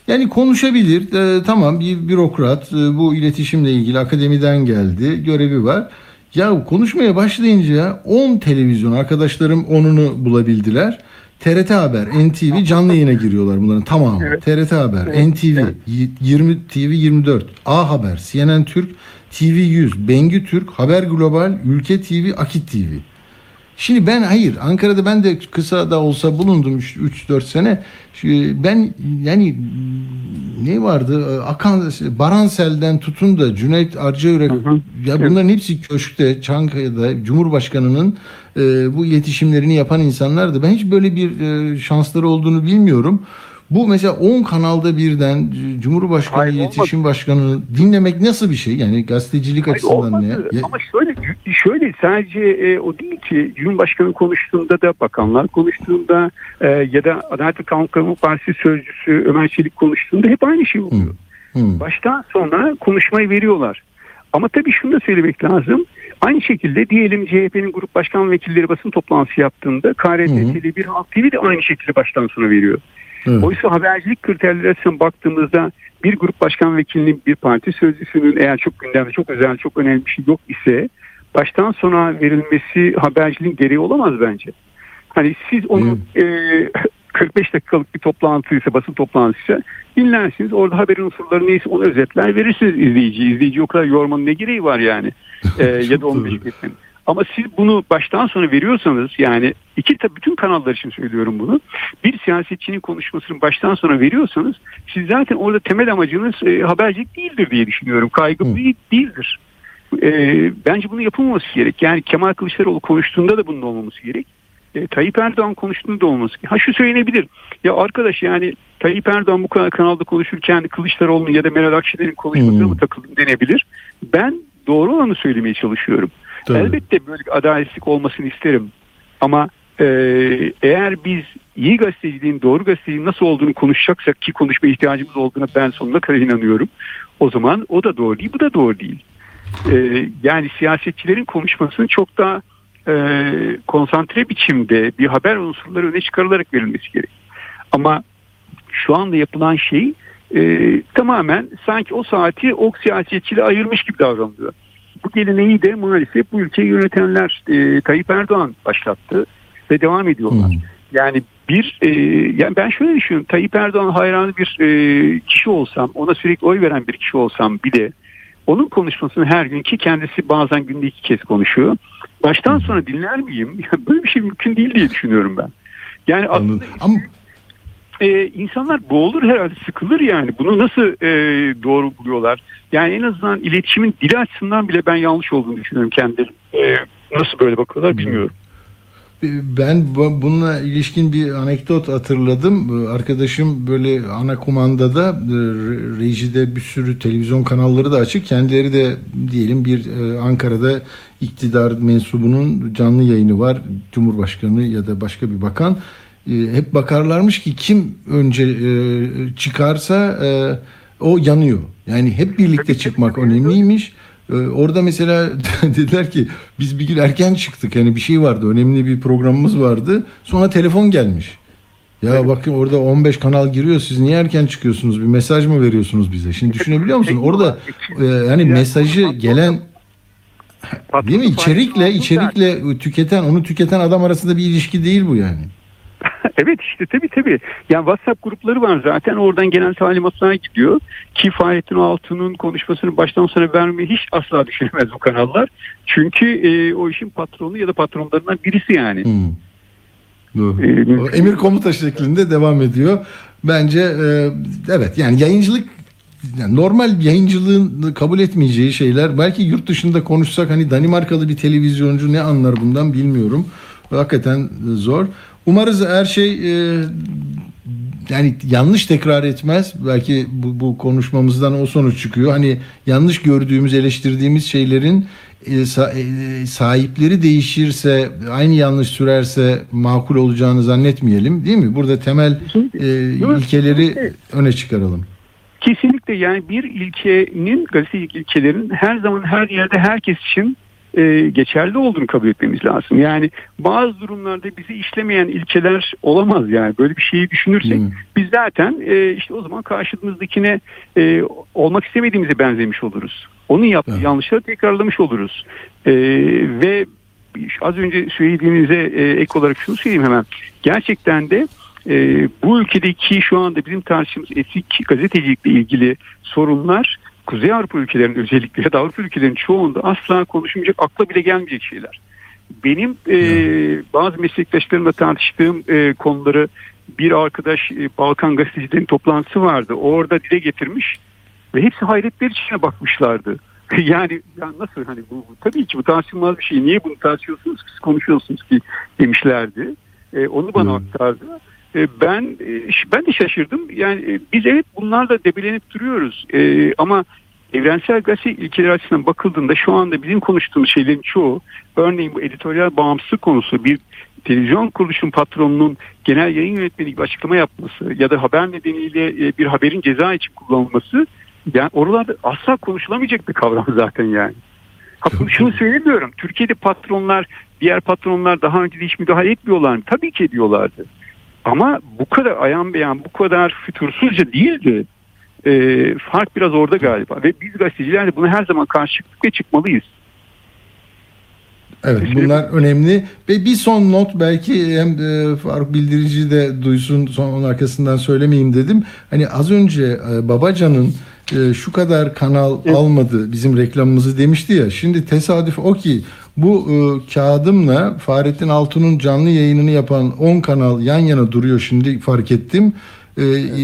Yani konuşabilir, tamam, bir bürokrat, bu iletişimle ilgili akademiden geldi, görevi var. Ya konuşmaya başlayınca 10 televizyon, arkadaşlarım 10'unu bulabildiler. TRT Haber, NTV canlı yayına giriyorlar bunların tamamı. Evet. TRT Haber, evet. NTV, evet. 20 TV 24, A Haber, CNN Türk, TV 100, Bengü Türk, Haber Global, Ülke TV, Akit TV. Şimdi ben, hayır, Ankara'da ben de kısa da olsa bulundum 3-4 sene. Ben yani ne vardı? Akan, Baransel'den tutun da Cüneyt Arcayürek, ya bunların hepsi köşkte, Çankaya'da Cumhurbaşkanı'nın bu iletişimlerini yapan insanlardı. Ben hiç böyle bir şansları olduğunu bilmiyorum. Bu mesela 10 kanalda birden Cumhurbaşkanı, hayır, İletişim Başkanı'nı dinlemek nasıl bir şey? Yani gazetecilik, hayır, açısından olmadı. Ne? Ama şöyle sadece o değil ki, Cumhurbaşkanı konuştuğunda da, bakanlar konuştuğunda ya da Adalet ve Kalkınma Partisi Sözcüsü Ömer Çelik konuştuğunda hep aynı şey oluyor. Baştan sona konuşmayı veriyorlar. Ama tabii şunu da söylemek lazım. Aynı şekilde diyelim CHP'nin grup başkan vekilleri basın toplantısı yaptığında KRT, Tele1, Halk TV de aynı şekilde baştan sona veriyor. Evet. Oysa habercilik kriterleri açısından baktığımızda bir grup başkan vekilinin, bir parti sözcüsünün, eğer çok gündemde, çok özel, çok önemli bir şey yok ise baştan sona verilmesi haberciliğin gereği olamaz bence. Hani siz onu 45 dakikalık bir toplantıysa, basın toplantısıysa dinlersiniz. Orada haberin unsurları neyse onu özetler verirsiniz izleyiciye. İzleyici o kadar yormanın ne gereği var yani? Ya da 15 dakika. Ama siz bunu baştan sona veriyorsanız, yani bütün kanallar için söylüyorum bunu. Bir siyasetçinin konuşmasını baştan sona veriyorsanız siz zaten orada temel amacınız habercilik değildir diye düşünüyorum. Kaygı değildir. Bence bunu yapılmaması gerek. Yani Kemal Kılıçdaroğlu konuştuğunda da bunun olmaması gerek. Tayyip Erdoğan konuştuğunda da olmaması gerek. Ha, şu söylenebilir. Ya arkadaş, yani Tayyip Erdoğan bu kanalda konuşurken Kılıçdaroğlu'nun ya da Meral Akşener'in konuşmasına mı takıldım denebilir. Ben doğru olanı söylemeye çalışıyorum. Tabii. Elbette böyle bir adaletsizlik olmasını isterim. Ama eğer biz iyi gazeteciliğin, doğru gazeteciliğin nasıl olduğunu konuşacaksak, ki konuşma ihtiyacımız olduğuna ben sonuna kadar inanıyorum, o zaman o da doğru değil, bu da doğru değil. Yani siyasetçilerin konuşmasının çok daha konsantre biçimde bir haber unsurları öne çıkarılarak verilmesi gerek. Ama şu anda yapılan şey tamamen sanki o saati o siyasetçiyle ayırmış gibi davranılıyor. Bu geleneği de maalesef bu ülkeyi yönetenler, Tayyip Erdoğan başlattı ve devam ediyorlar. Yani yani ben şöyle düşünüyorum. Tayyip Erdoğan hayranı bir kişi olsam, ona sürekli oy veren bir kişi olsam bile onun konuşmasını her gün, ki kendisi bazen günde 2 kez konuşuyor, baştan sona dinler miyim? Yani böyle bir şey mümkün değil diye düşünüyorum ben. Yani aslında insanlar boğulur herhalde, sıkılır yani. Bunu nasıl doğru buluyorlar? Yani en azından iletişimin dili açısından bile ben yanlış olduğunu düşünüyorum kendileri. Nasıl böyle bakıyorlar bilmiyorum. Ben bununla ilişkin bir anekdot hatırladım. Arkadaşım böyle ana kumandada, rejide bir sürü televizyon kanalları da açık. Kendileri de diyelim bir Ankara'da iktidar mensubunun canlı yayını var. Cumhurbaşkanı ya da başka bir bakan. Hep bakarlarmış ki kim önce çıkarsa o yanıyor. Yani hep birlikte çıkmak önemliymiş. Orada mesela dediler ki biz bir gün erken çıktık. Yani bir şey vardı, önemli bir programımız vardı. Sonra telefon gelmiş. Ya evet, bakın orada 15 kanal giriyor. Siz niye erken çıkıyorsunuz? Bir mesaj mı veriyorsunuz bize? Şimdi düşünebiliyor musun? Orada yani mesajı gelen, değil mi? İçerikle tüketen, onu tüketen adam arasında bir ilişki değil bu yani. Evet işte, tabii. Yani WhatsApp grupları var zaten. Oradan gelen talimatlara gidiyor. Ki Fahrettin Altun'un konuşmasını baştan sona vermeyi hiç asla düşünemez bu kanallar. Çünkü o işin patronu ya da patronlarından birisi yani. Doğru. Emir komuta şeklinde devam ediyor. Bence evet, yani yayıncılık, yani normal yayıncılığın kabul etmeyeceği şeyler. Belki yurt dışında konuşsak, hani Danimarkalı bir televizyoncu ne anlar bundan bilmiyorum. Hakikaten zor. Umarız her şey yani yanlış tekrar etmez. Belki bu konuşmamızdan o sonuç çıkıyor. Hani yanlış gördüğümüz, eleştirdiğimiz şeylerin sahipleri değişirse, aynı yanlış sürerse makul olacağını zannetmeyelim, değil mi? Burada temel ilkeleri öne çıkaralım. Kesinlikle, yani bir ilkenin, gazetecilik ilkelerinin her zaman her yerde herkes için geçerli olduğunu kabul etmemiz lazım. Yani bazı durumlarda bizi işlemeyen ilkeler olamaz, yani böyle bir şeyi düşünürsek. Biz zaten işte o zaman karşımızdakine olmak istemediğimize benzemiş oluruz. Onun yaptığı yanlışları tekrarlamış oluruz. Ve az önce söylediğinize ek olarak şunu söyleyeyim hemen. Gerçekten de bu ülkedeki şu anda bizim tartıştığımız etik gazetecilikle ilgili sorunlar, Kuzey Avrupa ülkelerinin özellikle ya da Avrupa ülkelerinin çoğunda asla konuşulmayacak, akla bile gelmeyecek şeyler. Benim bazı meslektaşlarımla tartıştığım konuları bir arkadaş, Balkan gazetecilerin toplantısı vardı. O orada dile getirmiş ve hepsi hayretler içine bakmışlardı. Yani ya nasıl, hani bu tabii ki bu tartışılmaz bir şey. Niye bunu tartışıyorsunuz ki, konuşuyorsunuz ki demişlerdi. Onu bana aktardı. Ben de şaşırdım. Yani biz evet bunlarla debelenip duruyoruz. Ama evrensel gazete ilkeleri açısından bakıldığında şu anda bizim konuştuğumuz şeylerin çoğu, örneğin bu editoryal bağımsızlık konusu, bir televizyon kuruluşun patronunun genel yayın yönetmeni gibi açıklama yapması ya da haber nedeniyle bir haberin ceza için kullanılması, yani oralarda asla konuşulamayacak bir kavram zaten yani. Şunu söylemiyorum. Türkiye'de patronlar, diğer patronlar daha önce de hiç müdahale etmiyorlar mı? Tabii ki ediyorlardı. Ama bu kadar ayan beyan, bu kadar fütursuzca değildi. Fark biraz orada galiba. Ve biz gazeteciler de buna her zaman karşı çıktıkça çıkmalıyız. Evet, bunlar önemli. Ve bir son not, belki hem Faruk Bildirici de duysun, son arkasından söylemeyeyim dedim. Hani az önce Babacan'ın şu kadar kanal almadı bizim reklamımızı demişti ya. Şimdi tesadüf o ki bu kağıdımla Fahrettin Altun'un canlı yayınını yapan 10 kanal yan yana duruyor, şimdi fark ettim.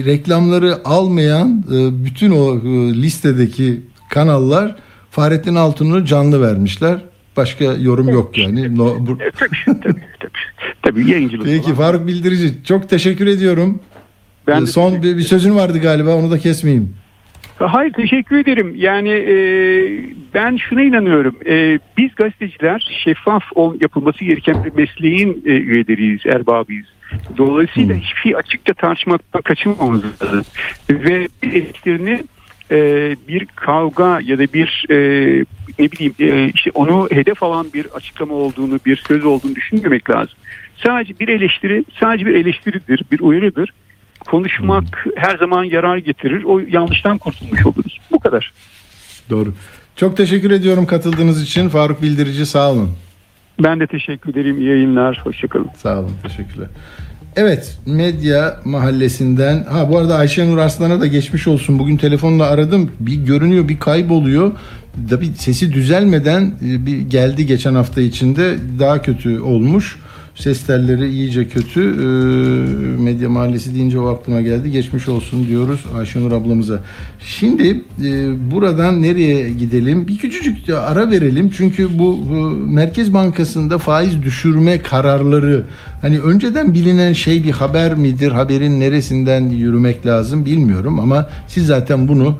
Reklamları almayan bütün o listedeki kanallar Fahrettin Altun'u canlı vermişler. Başka yorum yok yani. Tabii yayıncılık. Peki Faruk Bildirici, çok teşekkür ediyorum. Ben son bir sözün vardı galiba, onu da kesmeyeyim. Hayır, teşekkür ederim. Yani ben şuna inanıyorum. Biz gazeteciler şeffaf yapılması gereken bir mesleğin üyeleriyiz, erbabıyız. Dolayısıyla hiçbir şey açıkça tartışmaktan kaçınmamamız lazım. Ve etkilerini bir kavga ya da bir işte onu hedef alan bir açıklama olduğunu, bir söz olduğunu düşünmemek lazım. Sadece bir eleştiri, sadece bir eleştiridir, bir uyarıdır. Konuşmak her zaman yarar getirir. O yanlıştan kurtulmuş oluruz. Bu kadar. Doğru. Çok teşekkür ediyorum katıldığınız için Faruk Bildirici, sağ olun. Ben de teşekkür ederim. İyi yayınlar. Hoşçakalın. Sağ olun. Teşekkürler. Evet, Medya Mahallesi'nden. Bu arada Ayşe Nur Aslan'a da geçmiş olsun. Bugün telefonla aradım. Bir görünüyor, bir kayboluyor. Tabii sesi düzelmeden bir geldi geçen hafta içinde. Daha kötü olmuş. Ses telleri iyice kötü. Medya Mahallesi deyince o aklıma geldi. Geçmiş olsun diyoruz Ayşenur ablamıza. Şimdi buradan nereye gidelim? Bir küçücük ara verelim. Çünkü bu Merkez Bankası'nda faiz düşürme kararları, hani önceden bilinen şey bir haber midir? Haberin neresinden yürümek lazım bilmiyorum ama siz zaten bunu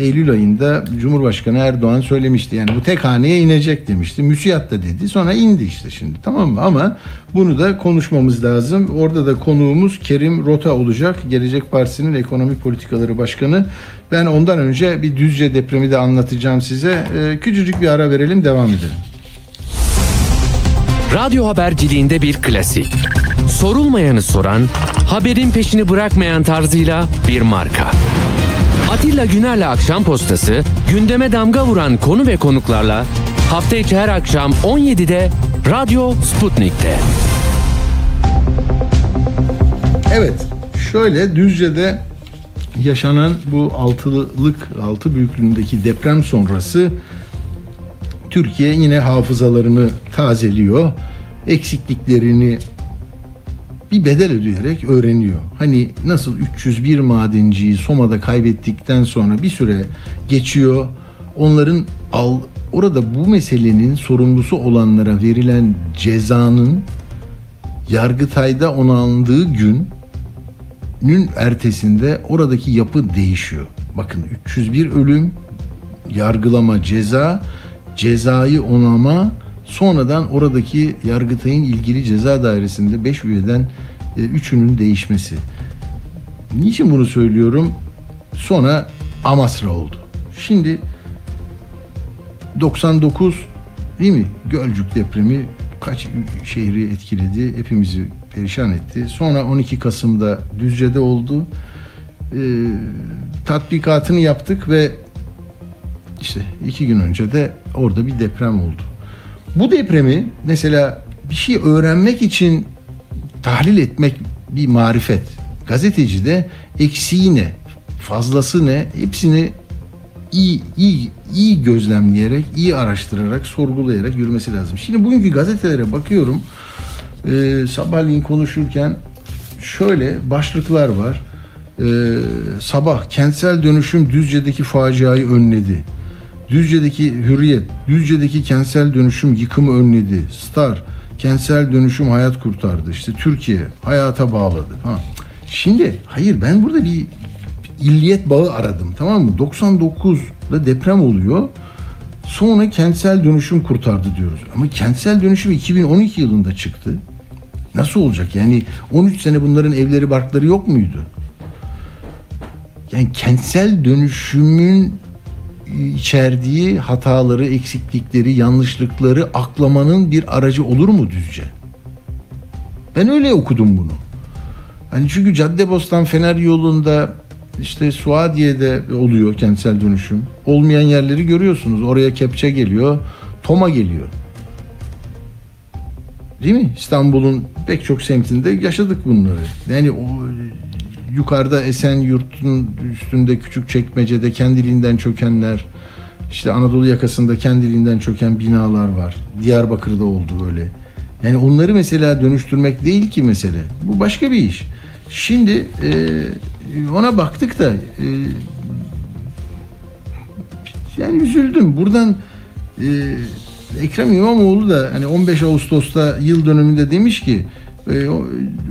Eylül ayında Cumhurbaşkanı Erdoğan söylemişti. Yani bu tek haneye inecek demişti. Müsiyat da dedi. Sonra indi işte şimdi, tamam mı? Ama bunu da konuşmamız lazım. Orada da konuğumuz Kerim Rota olacak. Gelecek Partisi'nin Ekonomi Politikaları Başkanı. Ben ondan önce bir Düzce depremi de anlatacağım size. Küçücük bir ara verelim, devam edelim. Radyo haberciliğinde bir klasik. Sorulmayanı soran, haberin peşini bırakmayan tarzıyla bir marka. Atilla Güner'le Akşam Postası, gündeme damga vuran konu ve konuklarla hafta içi her akşam 17'de Radyo Sputnik'te. Evet, şöyle Düzce'de yaşanan bu 6 büyüklüğündeki deprem sonrası Türkiye yine hafızalarını tazeliyor, eksikliklerini bir bedel ödeyerek öğreniyor. Hani nasıl 301 madenciyi Soma'da kaybettikten sonra bir süre geçiyor, onların orada bu meselenin sorumlusu olanlara verilen cezanın Yargıtay'da onandığı günün ertesinde oradaki yapı değişiyor. Bakın, 301 ölüm, yargılama, ceza, cezai onama sonradan oradaki Yargıtay'ın ilgili ceza dairesinde 5 üyeden 3'ünün değişmesi. Niçin bunu söylüyorum? Sonra Amasra oldu. Şimdi 99 değil mi? Gölcük depremi kaç şehri etkiledi, hepimizi perişan etti. Sonra 12 Kasım'da Düzce'de oldu. Tatbikatını yaptık ve işte 2 gün önce de orada bir deprem oldu. Bu depremi mesela bir şey öğrenmek için tahlil etmek bir marifet. Gazeteci de eksiği ne, fazlası ne, hepsini iyi gözlemleyerek, iyi araştırarak, sorgulayarak yürümesi lazım. Şimdi bugünkü gazetelere bakıyorum. Sabahleyin konuşurken şöyle başlıklar var. Sabah kentsel dönüşüm Düzce'deki faciayı önledi. Düzce'deki Hürriyet, Düzce'deki kentsel dönüşüm yıkımı önledi. Star, kentsel dönüşüm hayat kurtardı. İşte Türkiye hayata bağladı. Ha. Şimdi hayır, ben burada bir illiyet bağı aradım, tamam mı? 99'da deprem oluyor. Sonra kentsel dönüşüm kurtardı diyoruz. Ama kentsel dönüşüm 2012 yılında çıktı. Nasıl olacak? Yani 13 sene bunların evleri barkları yok muydu? Yani kentsel dönüşümün içerdiği hataları, eksiklikleri, yanlışlıkları aklamanın bir aracı olur mu Düzce? Ben öyle okudum bunu. Hani çünkü Caddebostan Fener yolunda, işte Suadiye'de oluyor kentsel dönüşüm. Olmayan yerleri görüyorsunuz. Oraya kepçe geliyor, Toma geliyor. Değil mi? İstanbul'un pek çok semtinde yaşadık bunları. Yani o yukarıda Esenyurt'un üstünde Küçükçekmece'de kendiliğinden çökenler, işte Anadolu yakasında kendiliğinden çöken binalar var. Diyarbakır'da oldu böyle. Yani onları mesela dönüştürmek değil ki mesele. Bu başka bir iş. Şimdi ona baktık da yani üzüldüm. Buradan Ekrem İmamoğlu da hani 15 Ağustos'ta yıl dönümünde demiş ki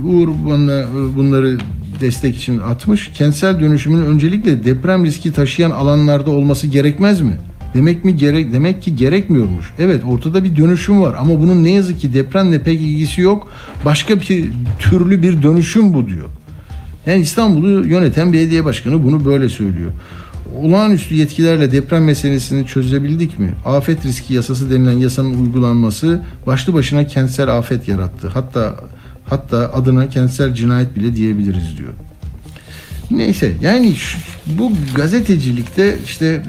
Uğur bana bunları destek için atmış. Kentsel dönüşümün öncelikle deprem riski taşıyan alanlarda olması gerekmez mi? Demek ki gerekmiyormuş. Evet, ortada bir dönüşüm var ama bunun ne yazık ki depremle pek ilgisi yok. Başka bir türlü bir dönüşüm bu diyor. Yani İstanbul'u yöneten belediye başkanı bunu böyle söylüyor. Olağanüstü yetkilerle deprem meselesini çözebildik mi? Afet riski yasası denilen yasanın uygulanması başlı başına kentsel afet yarattı. Hatta adına kentsel cinayet bile diyebiliriz diyor. Neyse, yani bu gazetecilikte işte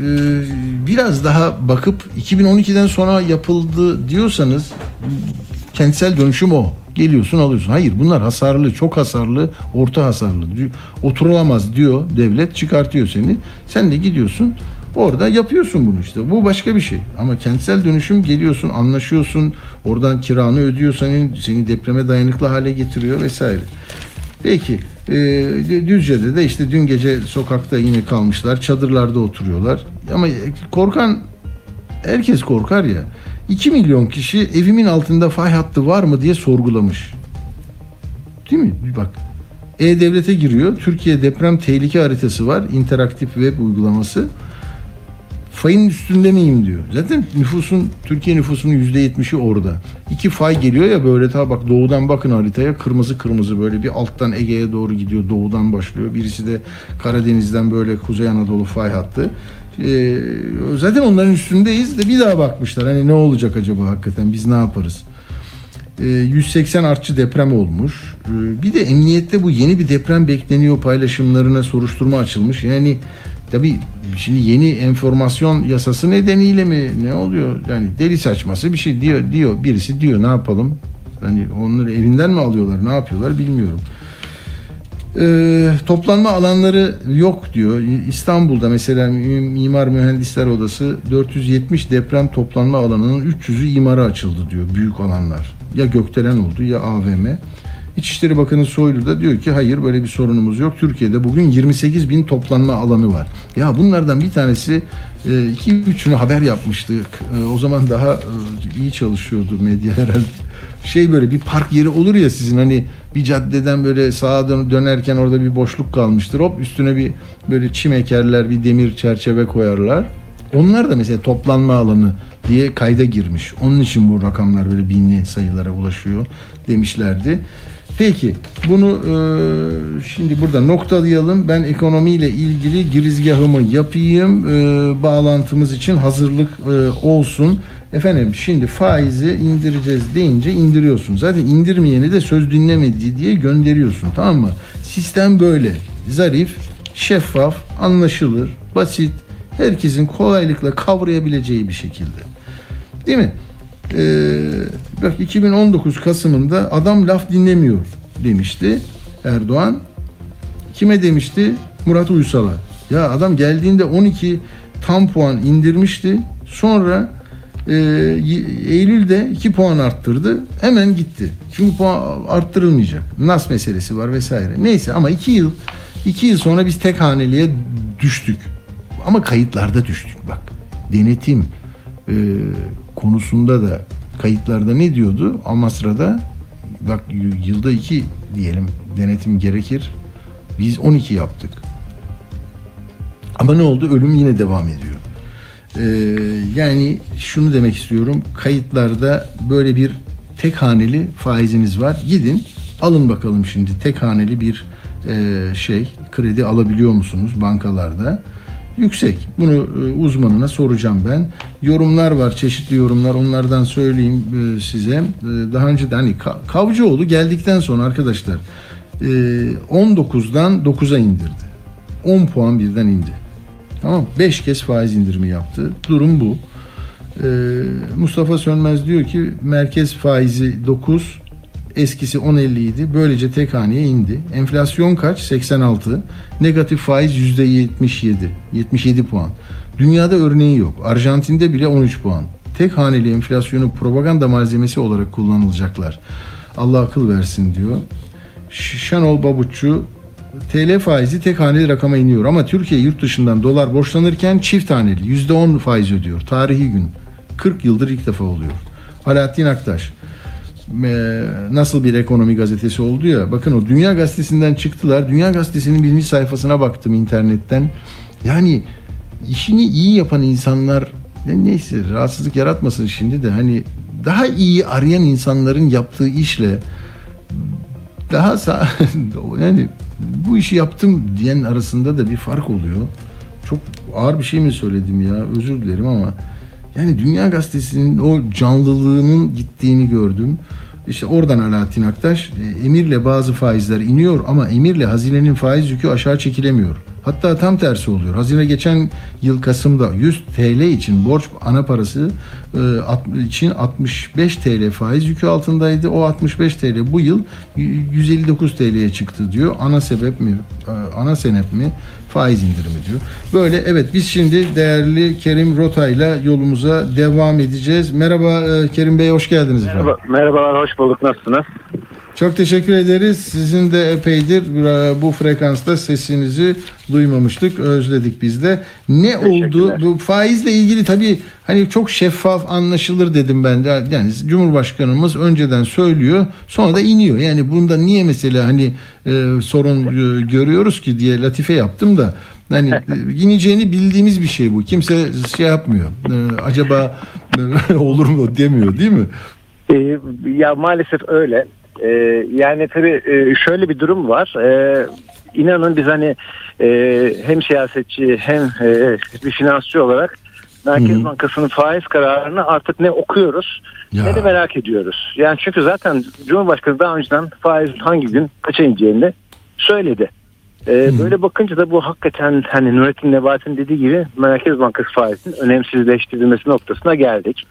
biraz daha bakıp 2012'den sonra yapıldı diyorsanız kentsel dönüşüm o. Geliyorsun, alıyorsun. Hayır, bunlar hasarlı, çok hasarlı, orta hasarlı. Oturulamaz diyor devlet, çıkartıyor seni. Sen de gidiyorsun orada yapıyorsun bunu işte. Bu başka bir şey. Ama kentsel dönüşüm geliyorsun, anlaşıyorsun. Oradan kiranı ödüyorsan seni depreme dayanıklı hale getiriyor vesaire. Peki Düzce'de de işte dün gece sokakta yine kalmışlar. Çadırlarda oturuyorlar. Ama herkes korkar ya. 2 milyon kişi evimin altında fay hattı var mı diye sorgulamış. Değil mi? Bir bak. E-Devlet'e giriyor. Türkiye deprem tehlike haritası var. İnteraktif web uygulaması. Fayın üstünde miyim diyor. Zaten Türkiye nüfusunun %70'i orada. 2 fay geliyor ya böyle, ta bak doğudan bakın haritaya, kırmızı kırmızı böyle bir alttan Ege'ye doğru gidiyor. Doğudan başlıyor. Birisi de Karadeniz'den böyle Kuzey Anadolu fay hattı. Zaten onların üstündeyiz de bir daha bakmışlar. Hani ne olacak acaba hakikaten, biz ne yaparız? 180 artçı deprem olmuş. Bir de emniyette bu yeni bir deprem bekleniyor paylaşımlarına soruşturma açılmış. Yani tabii şimdi yeni enformasyon yasası nedeniyle mi ne oluyor? Yani deli saçması bir şey diyor birisi, diyor ne yapalım? Hani onları evinden mi alıyorlar, ne yapıyorlar bilmiyorum. Toplanma alanları yok diyor. İstanbul'da mesela Mimar Mühendisler Odası 470 deprem toplanma alanının 300'ü imara açıldı diyor. Büyük alanlar. Ya gökdelen oldu ya AVM. İçişleri Bakanı Soylu da diyor ki hayır, böyle bir sorunumuz yok. Türkiye'de bugün 28.000 toplanma alanı var. Ya bunlardan bir tanesi 2-3'ünü haber yapmıştık. O zaman daha iyi çalışıyordu medya herhalde. Böyle bir park yeri olur ya sizin, hani bir caddeden böyle sağa dönerken orada bir boşluk kalmıştır. Hop üstüne bir böyle çim ekerler, bir demir çerçeve koyarlar. Onlar da mesela toplanma alanı diye kayda girmiş. Onun için bu rakamlar böyle binli sayılara ulaşıyor demişlerdi. Peki bunu şimdi burada noktalayalım. Ben ekonomiyle ilgili girizgahımı yapayım. Bağlantımız için hazırlık olsun. Efendim şimdi faizi indireceğiz deyince indiriyorsun. Zaten indirmeyeni de söz dinlemedi diye gönderiyorsun, tamam mı? Sistem böyle. Zarif, şeffaf, anlaşılır, basit. Herkesin kolaylıkla kavrayabileceği bir şekilde. Değil mi? Bak 2019 Kasım'ında adam laf dinlemiyor demişti Erdoğan. Kime demişti? Murat Uysal'a. Ya adam geldiğinde 12 tam puan indirmişti. Sonra Eylül'de 2 puan arttırdı. Hemen gitti. Çünkü puan arttırılmayacak. Nas meselesi var vesaire. Neyse ama 2 yıl sonra biz tek haneliğe düştük. Ama kayıtlarda düştük bak. Denetim konusunda da kayıtlarda ne diyordu? Amasra'da bak yılda 2 diyelim denetim gerekir. Biz 12 yaptık. Ama ne oldu? Ölüm yine devam ediyor. Yani şunu demek istiyorum. Kayıtlarda böyle bir tek haneli faizimiz var. Gidin alın bakalım şimdi tek haneli bir kredi alabiliyor musunuz bankalarda? Yüksek. Bunu uzmanına soracağım ben. Yorumlar var, çeşitli yorumlar. Onlardan söyleyeyim size. Daha önce de hani Kavcıoğlu geldikten sonra arkadaşlar 19'dan 9'a indirdi. 10 puan birden indi. Tamam, 5 kez faiz indirimi yaptı. Durum bu. Mustafa Sönmez diyor ki merkez faizi 9, eskisi 10.50 idi. Böylece tek haneye indi. Enflasyon kaç? 86. Negatif faiz %77. 77 puan. Dünyada örneği yok. Arjantin'de bile 13 puan. Tek haneli enflasyonu propaganda malzemesi olarak kullanılacaklar. Allah akıl versin diyor. Şenol Babutçu, TL faizi tek haneli rakama iniyor ama Türkiye yurt dışından dolar borçlanırken çift haneli %10 faiz ödüyor. Tarihi gün. 40 yıldır ilk defa oluyor. Alaaddin Aktaş, nasıl bir ekonomi gazetesi oldu ya, bakın o Dünya Gazetesi'nden çıktılar. Dünya Gazetesi'nin birinci sayfasına baktım internetten. Yani işini iyi yapan insanlar, neyse rahatsızlık yaratmasın şimdi de, hani daha iyi arayan insanların yaptığı işle daha yani bu işi yaptım diyen arasında da bir fark oluyor. Çok ağır bir şey mi söyledim ya, özür dilerim ama yani Dünya Gazetesi'nin o canlılığının gittiğini gördüm. İşte oradan Alaaddin Aktaş, emirle bazı faizler iniyor ama emirle hazinenin faiz yükü aşağı çekilemiyor. Hatta tam tersi oluyor. Hazine geçen yıl Kasım'da 100 TL için borç ana parası için 65 TL faiz yükü altındaydı. O 65 TL bu yıl 159 TL'ye çıktı diyor. Ana sebep mi? Ana sebep mi? Faiz indirimi diyor. Böyle evet, biz şimdi değerli Kerim Rota ile yolumuza devam edeceğiz. Merhaba Kerim Bey, hoş geldiniz. Merhaba, merhabalar, hoş bulduk. Nasılsınız? Çok teşekkür ederiz. Sizin de epeydir bu frekansta sesinizi duymamıştık. Özledik biz de. Ne oldu? Bu faizle ilgili tabii hani çok şeffaf, anlaşılır dedim ben de. Yani Cumhurbaşkanımız önceden söylüyor, sonra da iniyor. Yani bunda niye mesela hani sorun görüyoruz ki diye latife yaptım da. Yani ineceğini bildiğimiz bir şey bu. Kimse şey yapmıyor. Acaba olur mu demiyor, değil mi? Ya maalesef öyle. Yani tabii şöyle bir durum var. İnanın biz hani hem siyasetçi hem bir finansçı olarak Merkez Bankası'nın faiz kararını artık ne okuyoruz ya, ne de merak ediyoruz. Yani çünkü zaten Cumhurbaşkanı daha önceden faiz hangi gün kaça ineceğini söyledi. Böyle bakınca da bu hakikaten hani Nurettin Nebati'nin dediği gibi Merkez Bankası faizinin önemsizleştirilmesi noktasına geldik.